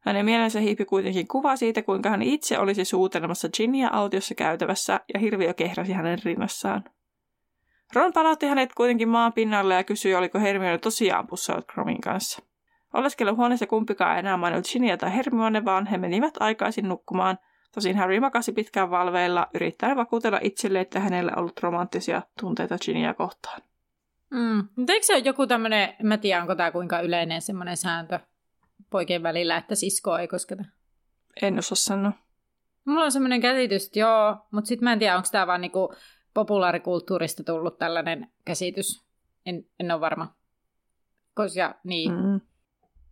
Hänen mielensä hiipi kuitenkin kuva siitä, kuinka hän itse olisi suutelemassa Ginnyä autiossa käytävässä ja hirviö kehräsi hänen rinnassaan. Ron palautti hänet kuitenkin maan pinnalle ja kysyi, oliko Hermione tosiaan pussaillut Krumin kanssa. Oleskeluhuoneessa kumpikaan enää maininnut Ginnyä tai Hermione, vaan he menivät aikaisin nukkumaan. Tosin Harry makasi pitkään valveilla, yrittäen vakuutella itselle, että hänellä on ollut romanttisia tunteita Ginnyä kohtaan. Mutta eikö se ole joku tämmöinen, mä tiedän, onko tämä kuinka yleinen semmoinen sääntö poikien välillä, että siskoa ei kosketa? En osaa sanoa. Mulla on semmoinen käsitys, että joo, mutta sitten mä en tiedä, onko tämä vaan niinku populaarikulttuurista tullut tällainen käsitys. En ole varma. Koska niin.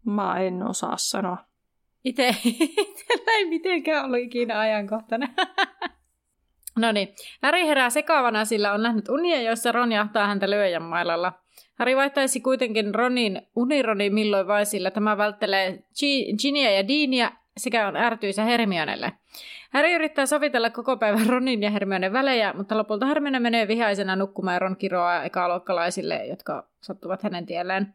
Mä en osaa sanoa. Itsellä ei mitenkään ollut ikinä ajankohtana. No niin. Harry herää sekaavana, sillä on nähnyt unia, joissa Ron jahtaa häntä lyöjän mailalla. Harry vaihtaisi kuitenkin Ronin unironiin milloin vain, sillä tämä välttelee Ginnyä ja Deania sekä on ärtyisä Hermionelle. Harry yrittää sovitella koko päivän Ronin ja Hermionen välejä, mutta lopulta Hermione menee vihaisena nukkumaan ja Ron kiroaa ekaluokkalaisille, jotka sattuvat hänen tielleen.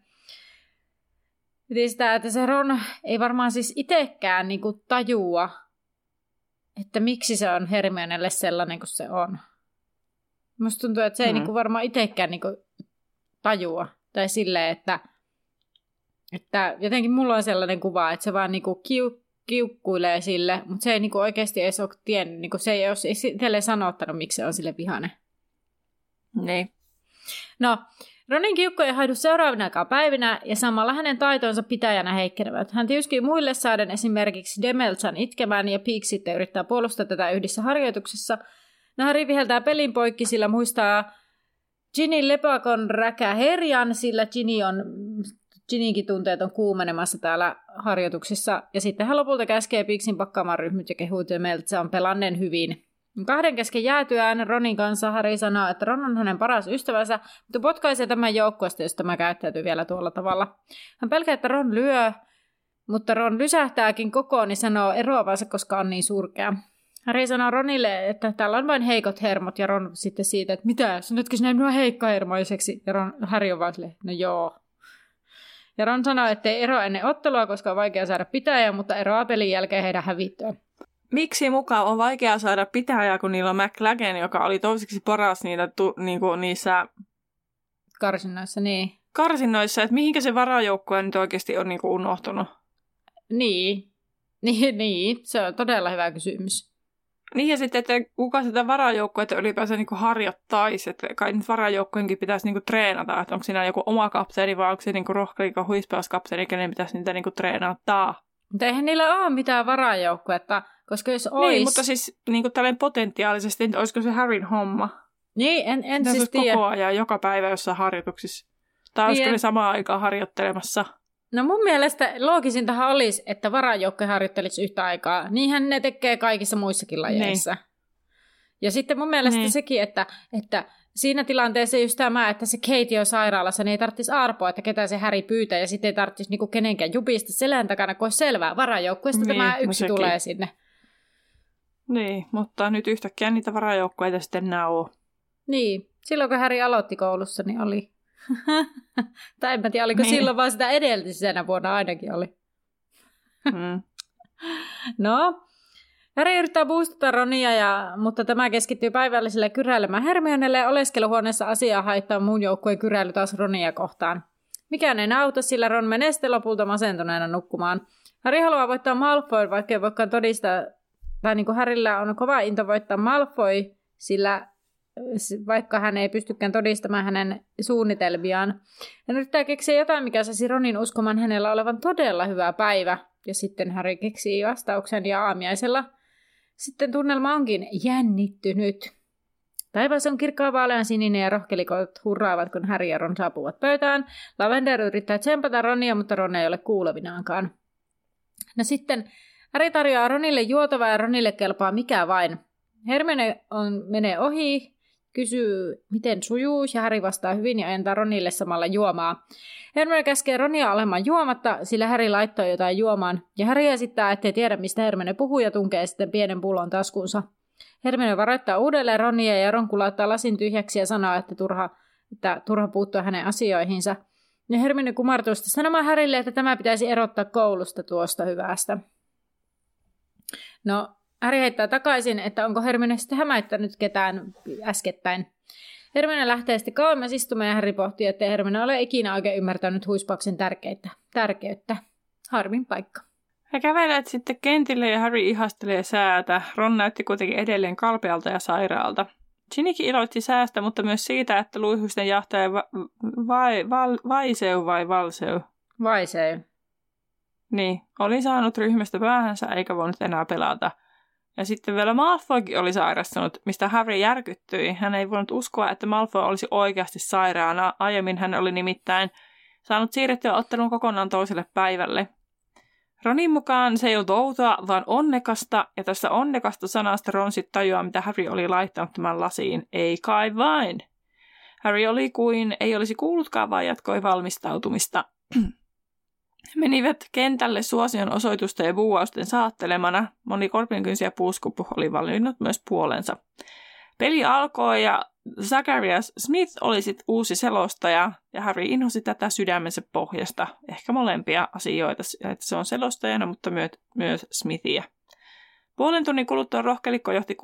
Sitä, että se Ron ei varmaan siis itsekään niin kuin tajua, että miksi se on Hermionelle sellainen kuin se on. Musta tuntuu, että se ei niin kuin varmaan itsekään niin kuin tajua. Tai silleen, että jotenkin mulla on sellainen kuva, että se vaan niin kuin kiukkuilee sille, mutta se ei niin kuin oikeasti edes ole tiennyt. Niin kuin se ei ole itselleen sanottanut, miksi se on sille vihainen. Niin. No, Ronin kiukko ei haidu seuraavinakaan päivinä, ja samalla hänen taitonsa pitäjänä heikkenevät. Hän tiuskii muille saaden esimerkiksi Demelzan itkemään, ja Peek sitten yrittää puolustaa tätä yhdessä harjoituksessa. No Harry viheltää pelin poikki, sillä muistaa Ginny lepakon räkäherjan, sillä Ginnykin tunteet on kuumenemassa täällä harjoituksessa. Ja sitten hän lopulta käskee Peeksin pakkaamaan ryhmät ja kehuu Demelzan pelanneen hyvin. Kahden kesken jäätyään Ronin kanssa Harry sanoo, että Ron on hänen paras ystävänsä, mutta potkaisee tämän joukkueesta, jos tämä käyttäytyy vielä tuolla tavalla. Hän pelkää, että Ron lyö, mutta Ron lysähtääkin kokoon ja sanoo eroavansa, koska on niin surkea. Harry sanoo Ronille, että täällä on vain heikot hermot, ja Ron sitten siitä, että mitä, sanotkö sinä minua heikkahermoiseksi? Ja Harry on vaan silleen, no joo. Ja Ron sanoo, että ei eroa ennen ottelua, koska on vaikea saada pitäjää, mutta eroaa pelin jälkeen heidän hävittyä. Miksi mukaan on vaikea saada pitäjää, kun niillä on McLaggen, joka oli toiseksi paras niissä karsinnoissa, niin. Karsinnoissa, että mihinkä se varajoukkue nyt oikeasti on niinku unohtunut? Niin, se on todella hyvä kysymys. Niin ja sitten, että kuka sitä varajoukkuetta ylipäänsä niinku harjoittaisi, että kai nyt varajoukkuenkin pitäisi niinku treenata, että onko siinä joku oma kapteeni vai onko se niinku rohkelikon huispauskapteeni, kenen pitäisi niitä niinku treenata. Mutta eihän niillä ole mitään varajoukkuetta, koska jos olisi... Niin, mutta siis niin tällainen potentiaalisesti, että olisiko se Harryn homma? Niin, en siis tiedä. Koko ajan, joka päivä jossain harjoituksissa. Tai niin olisiko ne samaan aikaan harjoittelemassa? No mun mielestä loogisintahan olisi, että varajoukkue harjoittelisi yhtä aikaa. Niinhän ne tekee kaikissa muissakin lajeissa. Niin. Ja sitten mun mielestä sekin, että siinä tilanteessa just tämä, että se Katie on sairaalassa, niin ei tarvitsisi arpoa, että ketä se Harry pyytää, ja sitten ei tarvitsisi niinku kenenkään jupista selän takana, kun olisi selvää varajoukkueesta niin, tämä yksi sekin tulee sinne. Niin, mutta nyt yhtäkkiä niitä varajoukkueita sitten enää ole. Niin, silloin kun Harry aloitti koulussa, niin oli. Tai en mä tiedä, oliko silloin vaan sitä edellisenä vuonna ainakin oli. No... Harry yrittää boostata Ronia, mutta tämä keskittyy päivälliselle kyräilemään Hermionelle ja oleskeluhuoneessa asiaa haittaa muun joukkueen kyräily taas Ronia kohtaan. Mikään ei auta, sillä Ron menee sitten lopulta masentuneena nukkumaan. Harry haluaa voittaa Malfoy, vaikka ei voikaan todistaa, tai niin kuin Harryllä on kova into voittaa Malfoy, sillä vaikka hän ei pystykään todistamaan hänen suunnitelmiaan. Hän yrittää keksiä jotain, mikä saisi Ronin uskomaan hänellä olevan todella hyvä päivä. Ja sitten Harry keksii vastauksen ja aamiaisella. Sitten tunnelma onkin jännittynyt. Taivas on kirkkaan vaalean sininen ja rohkelikot hurraavat, kun Harry ja Ron saapuvat pöytään. Lavender yrittää tsempata Ronia, mutta Ron ei ole kuulevinaankaan. No sitten Harry tarjoaa Ronille juotavaa ja Ronille kelpaa mikä vain. Hermione menee ohi, kysyy miten sujuu ja Harry vastaa hyvin ja antaa Ronille samalla juomaa. Hermione käskee Ronia olemaan juomatta, sillä Harry laittoi jotain juomaan ja Harry esittää, ettei tiedä mistä Hermione puhuu ja tunkee sitten pienen pullon taskuunsa. Hermione varoittaa uudelleen Ronia ja Ron kulauttaa lasin tyhjäksi ja sanoo, että turha puuttua hänen asioihinsa. Ja Hermione kumartuu sitten sanomaan Harrylle, että tämä pitäisi erottaa koulusta tuosta hyvästä. No, Harry heittää takaisin, että onko Hermione sitten hämäyttänyt ketään äskettäin. Hermione lähtee sitten kauemmas istumaan ja Harry pohtii, että Hermione ole ikinä oikein ymmärtänyt Huispauksen tärkeyttä. Harmin paikka. He kävelevät sitten kentille ja Harry ihastelee säätä. Ron näytti kuitenkin edelleen kalpealta ja sairaalta. Ginnykin iloitti säästä, mutta myös siitä, että luihusten jahtaja Vaisey. Vaisey. Niin, oli saanut ryhmästä päähänsä eikä voinut enää pelata. Ja sitten vielä Malfoykin oli sairastunut, mistä Harry järkyttyi. Hän ei voinut uskoa, että Malfoy olisi oikeasti sairaana. Aiemmin hän oli nimittäin saanut siirrettyä ottelun kokonaan toiselle päivälle. Ronin mukaan se ei ollut outoa, vaan onnekasta, ja tästä onnekasta sanasta Ron sitten tajuaa, mitä Harry oli laittanut tämän lasiin. Ei kai vain. Harry oli kuin ei olisi kuullutkaan, vaan jatkoi valmistautumista. Menivät kentälle suosion osoitusta ja buuausten saattelemana. Moni korpinkynsiä puuskupu oli valinnut myös puolensa. Peli alkoi ja Zacharias Smith oli sitten uusi selostaja ja Harry inhosi tätä sydämensä pohjasta. Ehkä molempia asioita, että se on selostajana, mutta myös Smithiä. Puolen tunnin kuluttua rohkelikko johti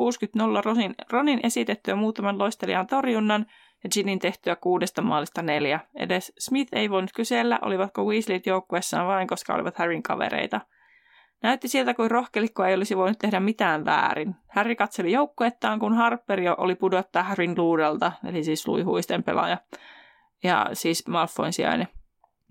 60-0 Ronin esitettyä muutaman loistelijan torjunnan ja Ginnyn tehtyä 6 maalista 4. Edes Smith ei voinut kysellä, olivatko Weasleyt joukkuessaan vain, koska olivat Harryn kavereita. Näytti siltä, kuin rohkelikko ei olisi voinut tehdä mitään väärin. Harry katseli joukkuettaan, kun Harper oli pudottaa Harryn luudelta, eli siis luihuisten pelaaja, ja siis Malfoyn sijainen.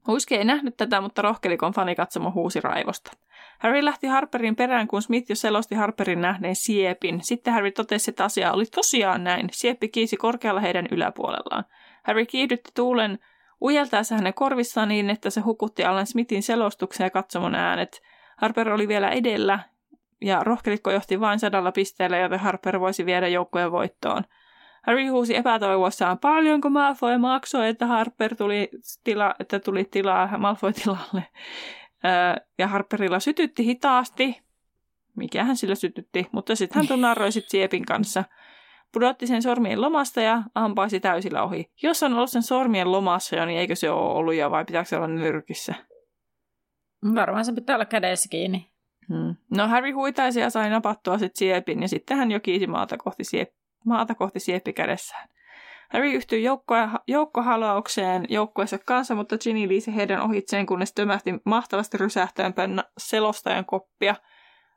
Huiski ei nähnyt tätä, mutta rohkelikon fanikatsomo huusi raivosta. Harry lähti Harperin perään, kun Smith jo selosti Harperin nähneen siepin. Sitten Harry totesi, että asia oli tosiaan näin. Sieppi kiisi korkealla heidän yläpuolellaan. Harry kiihdytti tuulen ujeltaessa hänen korvissaan niin, että se hukutti alle Smithin selostuksen ja katsomon äänet. Harper oli vielä edellä ja rohkelikko johti vain 100 pisteellä, joten Harper voisi viedä joukkueen voittoon. Harry huusi epätoivoissaan, paljonko Malfoy maksoi, että Harper tuli tilaa Malfoy tilalle. Ja Harperilla sytytti hitaasti. Mikähän sillä sytytti, mutta sitten hän tunnaroi siepin kanssa. Pudotti sen sormien lomasta ja ampaisi täysillä ohi. Jos on ollut sen sormien lomassa jo, niin eikö se ole ollut jo vai pitääkö se olla nyrkissä? Varmaan se pitää olla kädessä kiinni. No Harry huitaisi ja sai napattua sitten siepin ja sitten hän jo kiisi maata kohti sieppi kädessään. Harry yhtyi joukkohalaukseen joukkueensa kanssa, mutta Ginny liisi heidän ohitseen, kunnes tömähti mahtavasti rysähtäen selostajan koppia.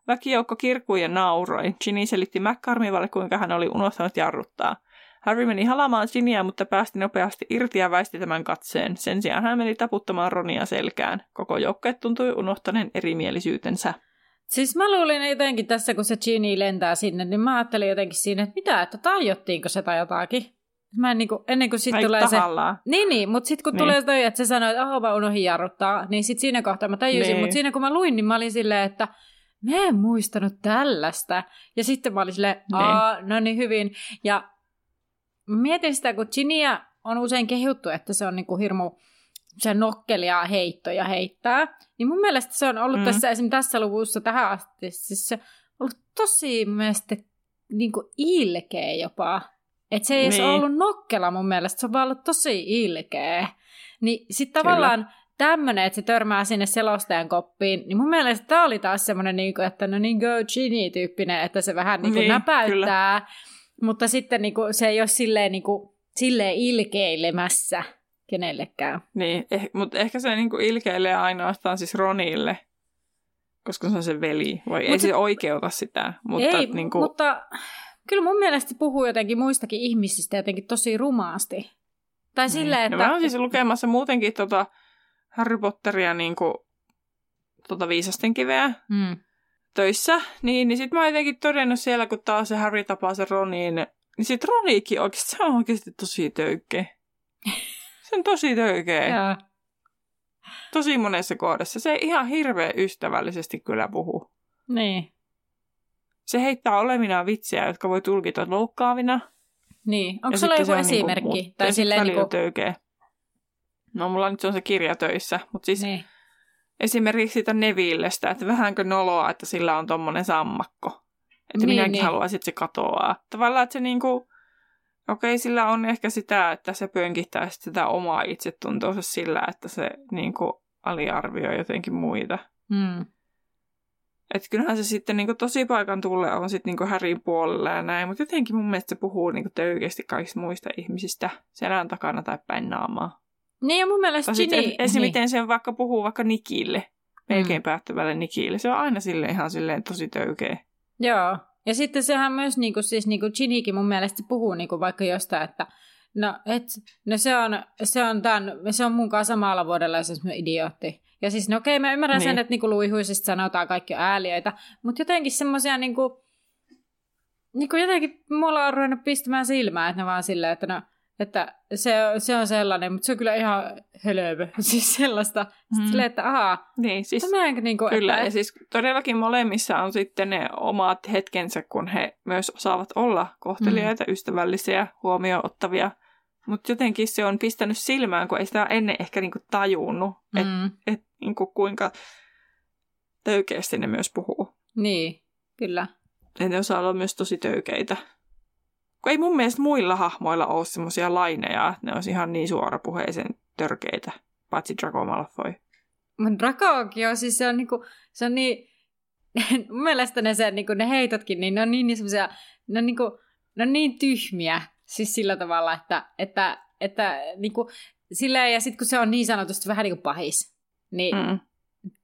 Väkijoukko kirkui ja nauroi. Ginny selitti McCormivalle, kuinka hän oli unohtanut jarruttaa. Harry meni halamaan Ginnyä, mutta päästi nopeasti irti ja väisti tämän katseen. Sen sijaan hän meni taputtamaan Ronia selkään. Koko joukkue tuntui unohtaneen erimielisyytensä. Siis mä luulin jotenkin tässä, kun se Ginny lentää sinne, niin mä ajattelin jotenkin siinä, että mitä, että tajottiinko se tai jotakin. Mä en niinku, ennen kuin sitten tulee tahallaan. Se... Niin, mutta sitten kun tulee toi, että se sanoo, että aha, mä unohin jarruttaa, niin sitten siinä kohtaa mä tajusin. Niin. Mutta siinä kun mä luin, niin mä olin silleen, että... Mä en muistanut tällaista. Ja sitten mä olin silleen, no niin hyvin. Ja mietin sitä, kun Ginnyä on usein kehuttu, että se on niinku hirmu se nokkelia heittoja heittää. Niin mun mielestä se on ollut tässä, esimerkiksi tässä luvussa tähän asti, siis se on ollut tosi mielestä niinku ilkeä jopa. Että se ei edes ollut nokkela mun mielestä, se on vaan ollut tosi ilkeä. Niin sit tavallaan... Tämmöinen, että se törmää sinne selostajan koppiin, niin mun mielestä tämä oli taas semmoinen, että no niin go Ginny-tyyppinen, että se vähän niin, näpäyttää, kyllä. Mutta sitten se ei ole silleen ilkeilemässä kenellekään. Niin, mutta ehkä se ilkeilee ainoastaan siis Ronille, koska se on se veli, vai ei se oikeuta sitä. Mutta ei, mutta kyllä mun mielestä se puhuu jotenkin muistakin ihmisistä jotenkin tosi rumaasti. Tai silleen, että... No, mä oon siis lukemassa muutenkin Harry Potteria viisasten kiveä töissä, niin sit mä oon jotenkin todennut siellä, kun taas se Harry tapaa se Ronin, niin sit Roniikin oikeesti, se on oikeesti tosi töykeä. Se on tosi töykeä. Tosi monessa kohdassa. Se ei ihan hirveän ystävällisesti kyllä puhu. Niin. Se heittää olevinaan vitsejä, jotka voi tulkita loukkaavina. Niin. Onko sulla joku esimerkki? Niinku, tai silleen niinku... No mulla nyt on se kirja töissä, mutta siis niin. Esimerkiksi siitä Nevillestä, että vähänkö noloa, että sillä on tommonen sammakko. Että niin, minäkin niin. Haluaisin, että se katoaa. Tavallaan, että se niinku... Okei, sillä on ehkä sitä, että se pönkittää sitä omaa itsetuntoa sillä, että se niinku aliarvioi jotenkin muita. Mm. Että kyllähän se sitten niinku tosi paikan tulle on sitten niinku Harryn puolella ja näin, mutta jotenkin mun mielestä se puhuu niinku töykeästi kaikista muista ihmisistä selän takana tai päin naamaa. Niin ja mun mielestä Ginny... Miten se vaikka puhuu vaikka Nickille, melkein päättävälle Nickille. Se on aina silleen, ihan silleen tosi töykeä. Joo. Ja sitten sehän myös, niinku, siis niinku Ginnykin mun mielestä puhuu niinku vaikka jostain, että se on mun kanssa samalla vuodella, jos mä idiootti. Ja siis no okei, mä ymmärrän sen, että niinku luihuisista sanotaan kaikki ääliöitä, mutta jotenkin semmoisia niinku jotenkin mulla on ruvennut pistämään silmään, että ne vaan silleen, että no, että se on sellainen, mutta se on kyllä ihan hölöpö. Siis sellaista, silleen, että ahaa. Niin, siis niinku, kyllä, että... ja siis todellakin molemmissa on sitten ne omat hetkensä, kun he myös osaavat olla kohteliaita, ystävällisiä, huomioon ottavia. Mutta jotenkin se on pistänyt silmään, kun ei sitä ennen ehkä niinku tajunnut, että niinku kuinka töykeästi ne myös puhuu. Niin, kyllä. Ja ne osaa olla myös tosi töykeitä. Ei mun mielestä muilla hahmoilla ole semmoisia laineja, että ne olisi ihan niin suorapuheisen törkeitä, paitsi Draco Malfoy. Mun Dracokin on siis, se on niin, mun mielestä ne heitotkin, niin ne on niin semmoisia, ne on niin tyhmiä, siis sillä tavalla, että niinku, silleen, ja sitten kun se on niin sanotusti vähän niin kuin pahis, niin,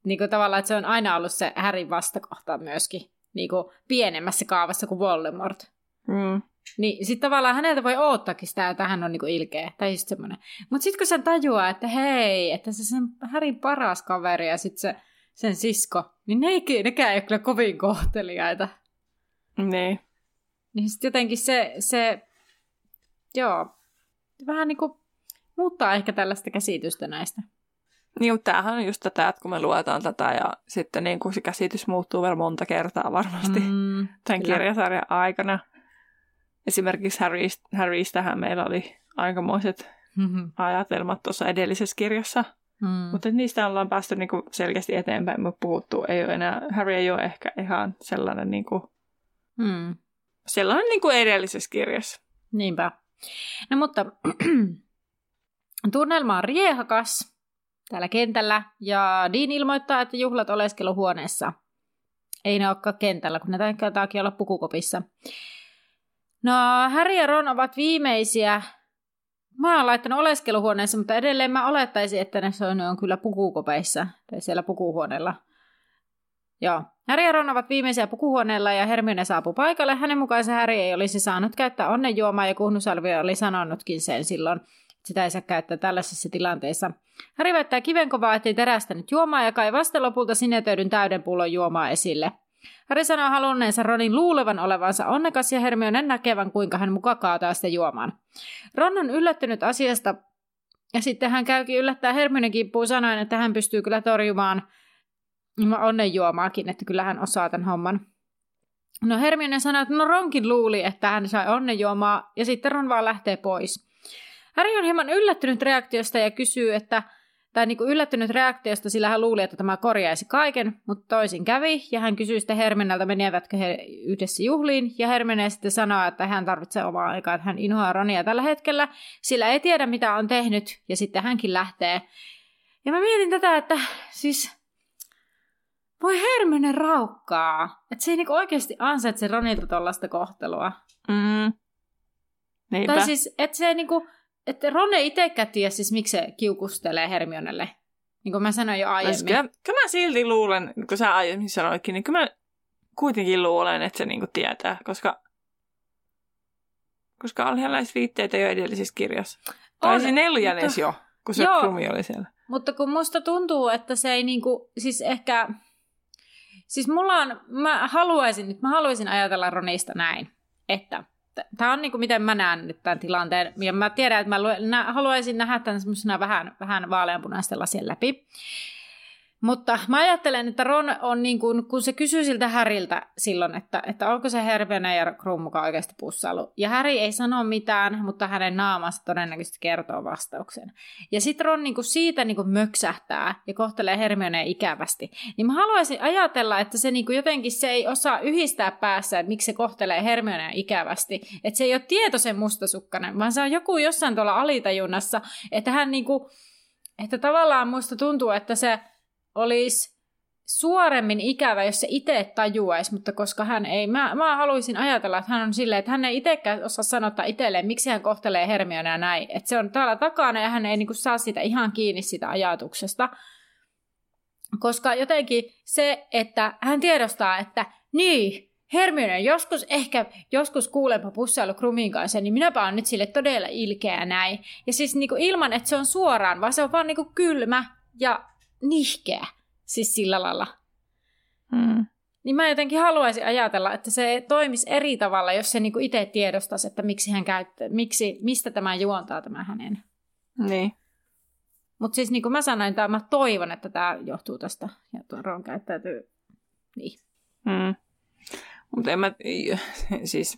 niin tavallaan, että se on aina ollut se Harryn vastakohta myöskin, niin kuin pienemmässä kaavassa kuin Voldemort. Mm. Niin sitten tavallaan häneltä voi oottaakin sitä, että hän on niinku ilkeä, tai just semmoinen. Mutta sitten kun sen tajuaa, että hei, että se sen Harryn paras kaveri ja sitten se sen sisko, niin nekään ei ole kyllä kovin kohteliaita. Niin. Niin sitten jotenkin se joo, vähän niinku muuttaa ehkä tällaista käsitystä näistä. Niin, mutta tämähän on just tätä, että kun me luetaan tätä ja sitten niin kun se käsitys muuttuu vielä monta kertaa varmasti tämän kirjasarjan aikana. Esimerkiksi Harrystähän meillä oli aikamoiset ajatelmat tuossa edellisessä kirjassa, mutta niistä ollaan päästy niinku selkeästi eteenpäin, mutta puhuttu. Ei ole enää, Harry ei ole ehkä ihan sellainen, niinku, sellainen niinku edellisessä kirjassa. Niinpä. No mutta tunnelma on riehakas täällä kentällä ja Dean ilmoittaa, että juhlat oleskeluhuoneessa. Ei ne olekaan kentällä, kun ne taitaa olla pukukopissa. No, Harry ja Ron ovat viimeisiä. Mä oon laittanut oleskeluhuoneessa, mutta edelleen mä olettaisin, että ne on kyllä pukukopeissa, tai siellä pukuhuoneella. Joo. Harry ja Ron ovat viimeisiä pukuhuoneella ja Hermione saapuu paikalle. Hänen mukaansa Harry ei olisi saanut käyttää onnenjuomaa ja Kuhnusalvio oli sanonutkin sen silloin. Sitä ei saa käyttää tällaisessa tilanteessa. Harry väittää kivenkovaa, ettei terästänyt juomaa ja kai vasta lopulta sinetöidyn täyden pullon juomaa esille. Harry sanoo halunneensa Ronin luulevan olevansa onnekas ja Hermionen näkevän, kuinka hän muka kaataa sitä juomaan. Ron on yllättynyt asiasta ja sitten hän käykin yllättää Hermionen kimppuun sanoen, että hän pystyy kyllä torjumaan onnenjuomaakin, että kyllä hän osaa tämän homman. No Hermione sanoo, että no Ronkin luuli, että hän sai onnenjuomaa ja sitten Ron vaan lähtee pois. Harry on hieman yllättynyt reaktiosta ja kysyy, että sillä hän luuli, että tämä korjaisi kaiken, mutta toisin kävi, ja hän kysyi sitten Hermioneltä, menevätkö he yhdessä juhliin, ja Hermione sitten sanoi, että hän tarvitsee omaa aikaa, että hän inhoaa Ronia tällä hetkellä, sillä ei tiedä, mitä on tehnyt, ja sitten hänkin lähtee. Ja mä mietin tätä, että siis, voi Hermione raukkaa, että se ei niinku oikeasti ansaitse Ronilta tollaista kohtelua. Niinpä. Tai siis, että se ei niinku... Että Ron ei itsekään tiedä siis, miksi se kiukustelee Hermionelle, niin kuin mä sanoin jo aiemmin. Kyllä mä silti luulen, kun sä aiemmin sanoitkin, niin kyllä mä kuitenkin luulen, että se niinku tietää, koska olihan näissä viitteitä jo edellisessä kirjassa. Taisi neljännes mutta... jo, kun se Krumi oli siellä. Mutta kun musta tuntuu, että se ei niinku, siis ehkä, siis mulla on, mä haluaisin ajatella Ronista näin, että... Tämä on niin kuin miten mä näen nyt tämän tilanteen, ja mä tiedän, että mä haluaisin nähdä tämän semmoisena vähän vaaleanpunaisten lasien läpi. Mutta mä ajattelen, että Ron on niin kuin, kun se kysyy siltä Harryltä silloin, että onko se Hermione ja Krum mukaan oikeasti pussailu. Ja Harry ei sano mitään, mutta hänen naamansa todennäköisesti kertoo vastauksen. Ja sit Ron niin kuin siitä niin kuin möksähtää ja kohtelee Hermionea ikävästi. Niin mä haluaisin ajatella, että se niin kuin jotenkin se ei osaa yhdistää päässä, että miksi se kohtelee Hermionea ikävästi. Että se ei ole tietoisen mustasukkainen, vaan se on joku jossain tuolla alitajunnassa, että hän niin kuin, että tavallaan musta tuntuu, että se olisi suoremmin ikävä, jos se itse tajuaisi, mutta koska hän ei... Mä haluaisin ajatella, että hän on silleen, että hän ei itsekään osaa sanottaa itselleen, miksi hän kohtelee Hermionea näin. Että se on täällä takana ja hän ei niinku saa sitä ihan kiinni sitä ajatuksesta. Koska jotenkin se, että hän tiedostaa, että niin, Hermione joskus ehkä, joskus kuulempa pussailu Krumin kanssa, niin minäpä on nyt sille todella ilkeä näin. Ja siis niinku ilman, että se on suoraan, vaan se on vaan niinku kylmä ja... nihkeä, siis sillä lailla. Niin mä jotenkin haluaisin ajatella, että se toimisi eri tavalla, jos se niinku itse tiedostaisi, että miksi hän käyttää, mistä tämä juontaa tämä hänen. Niin. Mutta siis niin kuin mä sanoin, mä toivon, että tämä johtuu tästä. Ja tuon Ron käyttäytyy. Niin. Mutta en mä, siis...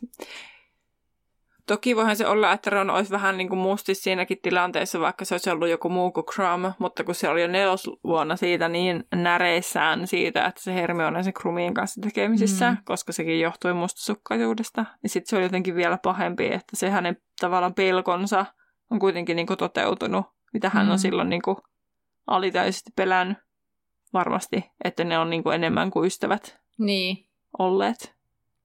Toki voihan se olla, että Ron olisi vähän niin kuin musti siinäkin tilanteessa, vaikka se olisi ollut joku muu kuin Krum, mutta kun se oli jo 4. vuonna siitä niin näreissään siitä, että se Hermione on sen Krumin kanssa tekemisissä, koska sekin johtui mustasukkaisuudesta, niin sitten se oli jotenkin vielä pahempi, että se hänen tavallaan pelkonsa on kuitenkin niin kuin toteutunut, mitä hän on silloin niin kuin alitäisesti pelännyt varmasti, että ne on niin kuin enemmän kuin ystävät olleet.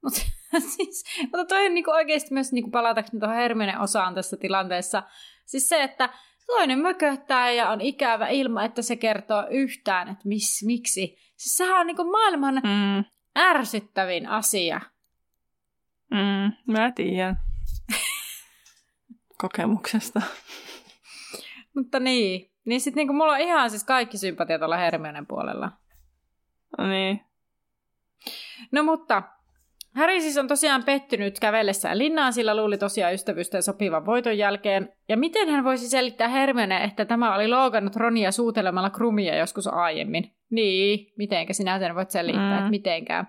Mutta siis, toi on niinku oikeasti myös niinku palatakseni tuohon Hermionen osaan tässä tilanteessa. Siis se, että toinen mököhtää ja on ikävä ilman, että se kertoo yhtään, että miksi. Siis sehän on niinku maailman ärsyttävin asia. Mä tiedän. Kokemuksesta. Mutta niin. Niin sit niinku mulla on ihan siis kaikki sympatiat olla Hermionen puolella. Niin. No mutta... Harry siis on tosiaan pettynyt kävellessään linnaan, sillä luuli tosiaan ystävyystä sopivan voiton jälkeen. Ja miten hän voisi selittää Hermione, että tämä oli loukannut Ronia suutelemalla Krumia joskus aiemmin? Niin, mitenkä sinä sen voit selittää, että mitenkään.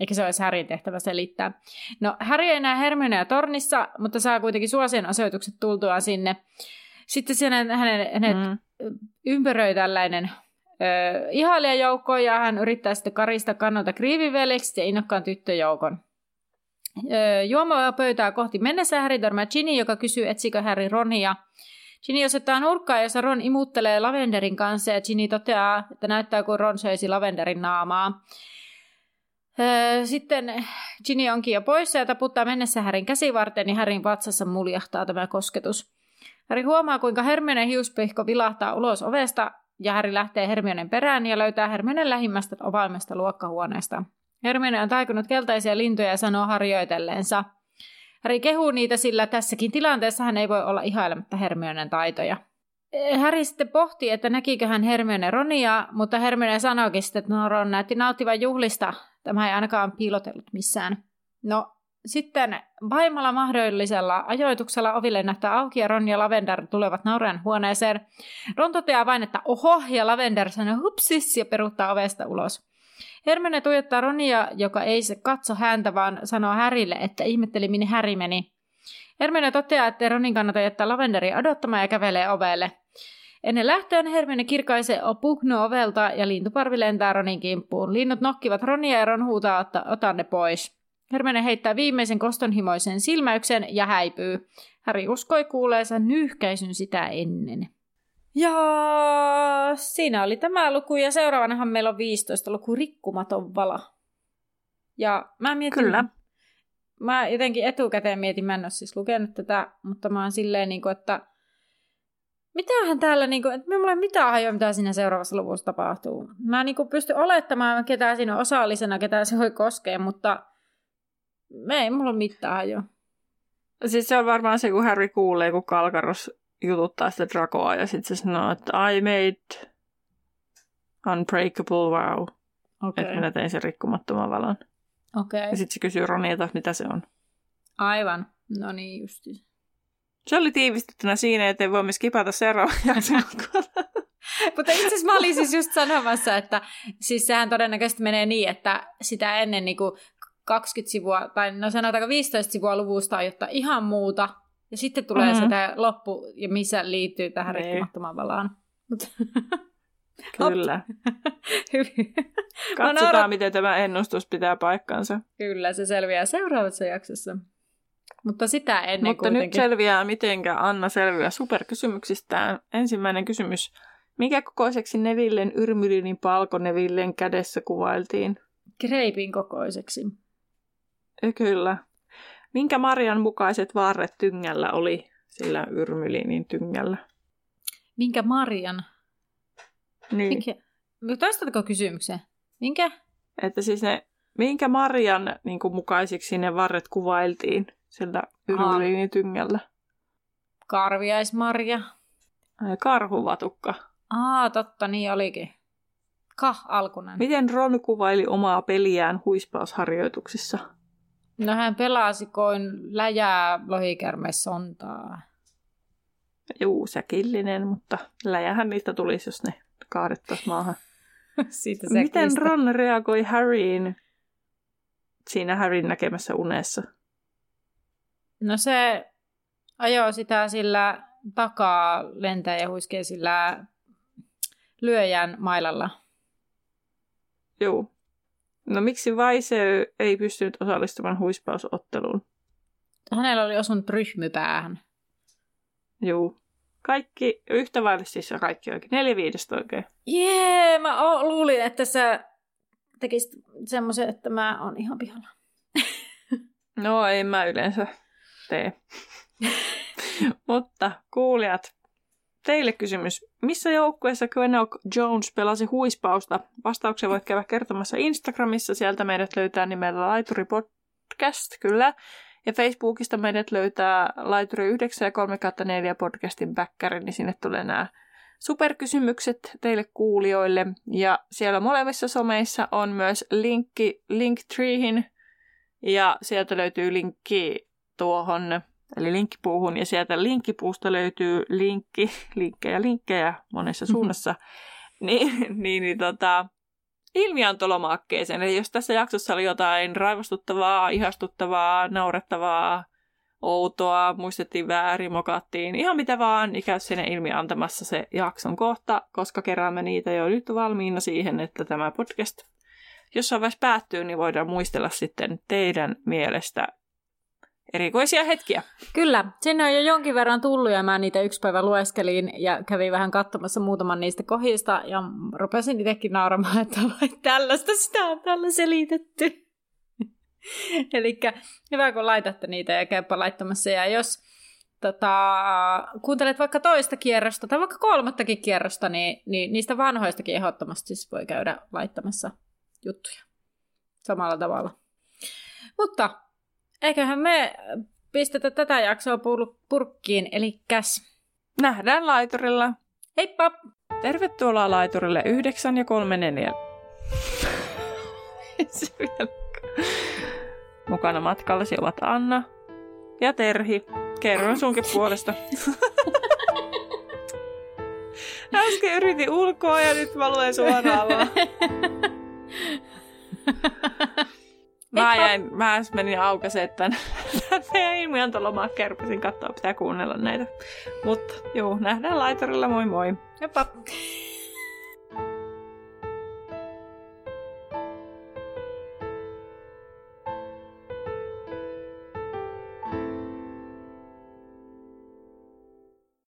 Eikä se olisi Harryn tehtävä selittää. No, Harry ei näe Hermionea tornissa, mutta saa kuitenkin suosien osoitukset tultuaan sinne. Sitten hänet ympäröi tällainen... ihailijajoukkoon ja hän yrittää sitten karistaa kannalta kriiviveljeksi ja innokkaan tyttöjoukon. Juomaa pöytää kohti mennessä Harry törmää Ginny, joka kysyy etsikö Harry Ronia. Ginny osoittaa nurkkaa, jossa Ron imuttelee Lavenderin kanssa ja Ginny toteaa, että näyttää kuin Ron söisi Lavenderin naamaa. Sitten Ginny onkin jo poissa ja taputtaa mennessä Harryn käsivarteen, niin Harryn vatsassa muljahtaa tämä kosketus. Harry huomaa, kuinka Hermione hiuspihko vilahtaa ulos ovesta. Ja Harry lähtee Hermionen perään ja löytää Hermionen lähimmästä avaimesta luokkahuoneesta. Hermione on taikunut keltaisia lintuja ja sanoo harjoitelleensa. Harry kehuu niitä, sillä tässäkin tilanteessa hän ei voi olla ihailematta Hermionen taitoja. Harry sitten pohtii, että näkikö hän Hermione Ronia, mutta Hermione sanoikin sitten, että no Ron näytti nauttivan juhlista. Tämä ei ainakaan piilotellut missään. No sitten vaimalla mahdollisella ajoituksella oville nähtää auki ja Ron ja Lavender tulevat nauraen huoneeseen. Ron toteaa vain, että oho, ja Lavender sanoo hupsis ja peruuttaa ovesta ulos. Hermione tuijottaa Ronia, joka ei se katso häntä, vaan sanoo Harrylle, että ihmetteli minne Harry meni. Hermione toteaa, että Ronin kannata jättää Lavenderia odottamaan ja kävelee ovelle. Ennen lähtöön Hermione kirkaisee pukno ovelta ja lintuparvi lentää Ronin kimppuun. Linnut nokkivat Ronia ja Ron huutaa, että ota ne pois. Hermione heittää viimeisen kostonhimoisen silmäyksen ja häipyy. Harry uskoi kuuleensa nyyhkäisyn sitä ennen. Ja siinä oli tämä luku ja seuraavanahan meillä on 15 luku Rikkumaton vala. Ja mä mietin... Kyllä. Mä jotenkin etukäteen mietin, mä en ole siis lukenut tätä, mutta mä oon silleen niin kuin, että... Mitähän täällä, niin kuin, että minulla ei mitään hajoa, mitä siinä seuraavassa luvussa tapahtuu. Mä niin kuin pystyn olettamaan, ketä siinä on osallisena, ketä se voi koskea, mutta... Ei mulla ole mitään jo. Siis se on varmaan se, kun Harry kuulee, kun Kalkaros jututtaa sitä Dracoa ja sitten se sanoo, että I made unbreakable vow. Okay. Että minä tein sen rikkumattoman valon. Okay. Ja sitten se kysyy Ronilta, että mitä se on. Aivan. No niin, justi. Se oli tiivistettynä siinä, ettei voimme skipata seuraavaan jaksoon. Mutta itse asiassa mä olin siis just sanomassa, että siis sehän todennäköisesti menee niin, että sitä ennen niin kuin 20 sivua, tai no sanotaanko 15 sivua luvusta on jotain ihan muuta, ja sitten tulee se loppu, ja missä liittyy tähän rikkumattomaan valaan. Kyllä. Katsotaan, miten tämä ennustus pitää paikkansa. Kyllä, se selviää seuraavassa jaksossa. Mutta sitä ennen kuitenkin. Nyt selviää, mitenkä Anna selviää superkysymyksistään. Ensimmäinen kysymys. Minkä kokoiseksi Nevillen yrmylinin palko Nevillen kädessä kuvailtiin? Kreipin kokoiseksi. Kyllä. Minkä Marian mukaiset vaarret tyngällä oli sillä yrmylinin tyngällä? Minkä Marian? Niin. Toistatko kysymyksen? Minkä? Että siis ne, minkä Marian niin kuin mukaisiksi ne varret kuvailtiin sillä yrmylinin tyngällä? Karviaismarja. Karhuvatukka. Totta, niin olikin. Alkunen. Miten Ron kuvaili omaa peliään huispausharjoituksissa? No hän pelasi kuin läjää lohikärme sontaa. Juu, säkillinen, mutta läjähän niistä tulisi, jos ne kaadettaisiin maahan. Miten Ron reagoi Harryin siinä Harryn näkemässä unessa? No se ajoi sitä sillä takaa lentää ja huiskee sillä lyöjän mailalla. Joo. No miksi Vaisey ei pystynyt osallistumaan huispausotteluun? Hänellä oli osunut ryhmypäähän. Joo. Kaikki yhtä vaille siis kaikki oikein. 4/5 oikein. Jee, mä luulin, että sä tekisit semmoisen, että mä oon ihan pihalla. No, en mä yleensä tee. Mutta kuulijat, teille kysymys. Missä joukkueessa Quenock Jones pelasi huispausta? Vastauksia voit käydä kertomassa Instagramissa. Sieltä meidät löytää nimellä Laituri Podcast, kyllä. Ja Facebookista meidät löytää Laituri 9 ja 3/4 podcastin backerin, niin sinne tulee nämä superkysymykset teille kuulijoille. Ja siellä molemmissa someissa on myös linkki Linktreehin, ja sieltä löytyy linkki tuohon... Eli linkkipuuhun, ja sieltä linkkipuusta löytyy linkkejä monessa suunnassa. Ilmiantolomaakkeeseen. Eli jos tässä jaksossa oli jotain raivostuttavaa, ihastuttavaa, naurettavaa, outoa, muistettiin väärin, mokattiin, ihan mitä vaan, niin käy sinne ilmi antamassa se jakson kohta, koska keräämme niitä jo nyt valmiina siihen, että tämä podcast jossain vaiheessa päättyy, niin voidaan muistella sitten teidän mielestä erikoisia hetkiä. Kyllä, sinne on jo jonkin verran tullut ja mä niitä yksi päivä lueskelin ja kävin vähän katsomassa muutaman niistä kohdista ja rupesin itsekin nauramaan, että vai tällaista sitä on tällä selitetty. Elikkä hyvä kun laitatte niitä ja käypä laittamassa ja jos kuuntelet vaikka toista kierrosta tai vaikka kolmattakin kierrosta, niin niistä vanhoistakin ehdottomasti siis voi käydä laittamassa juttuja samalla tavalla. Mutta eiköhän me pistetä tätä jaksoa purkkiin, elikkäs. Nähdään laiturilla. Heippa! Tervetuloa laiturille 9 ja 3/4. Mukana matkallasi ovat Anna ja Terhi. Kerron sunkin puolesta. Äsken yritin ulkoa ja nyt mä luen suoraan vaan. Mä menin aukaseen tämän meidän ilmiantolomaa kerpesin katsoa, pitää kuunnella näitä. Mutta joo, nähdään laiturilla, moi moi. Jopa.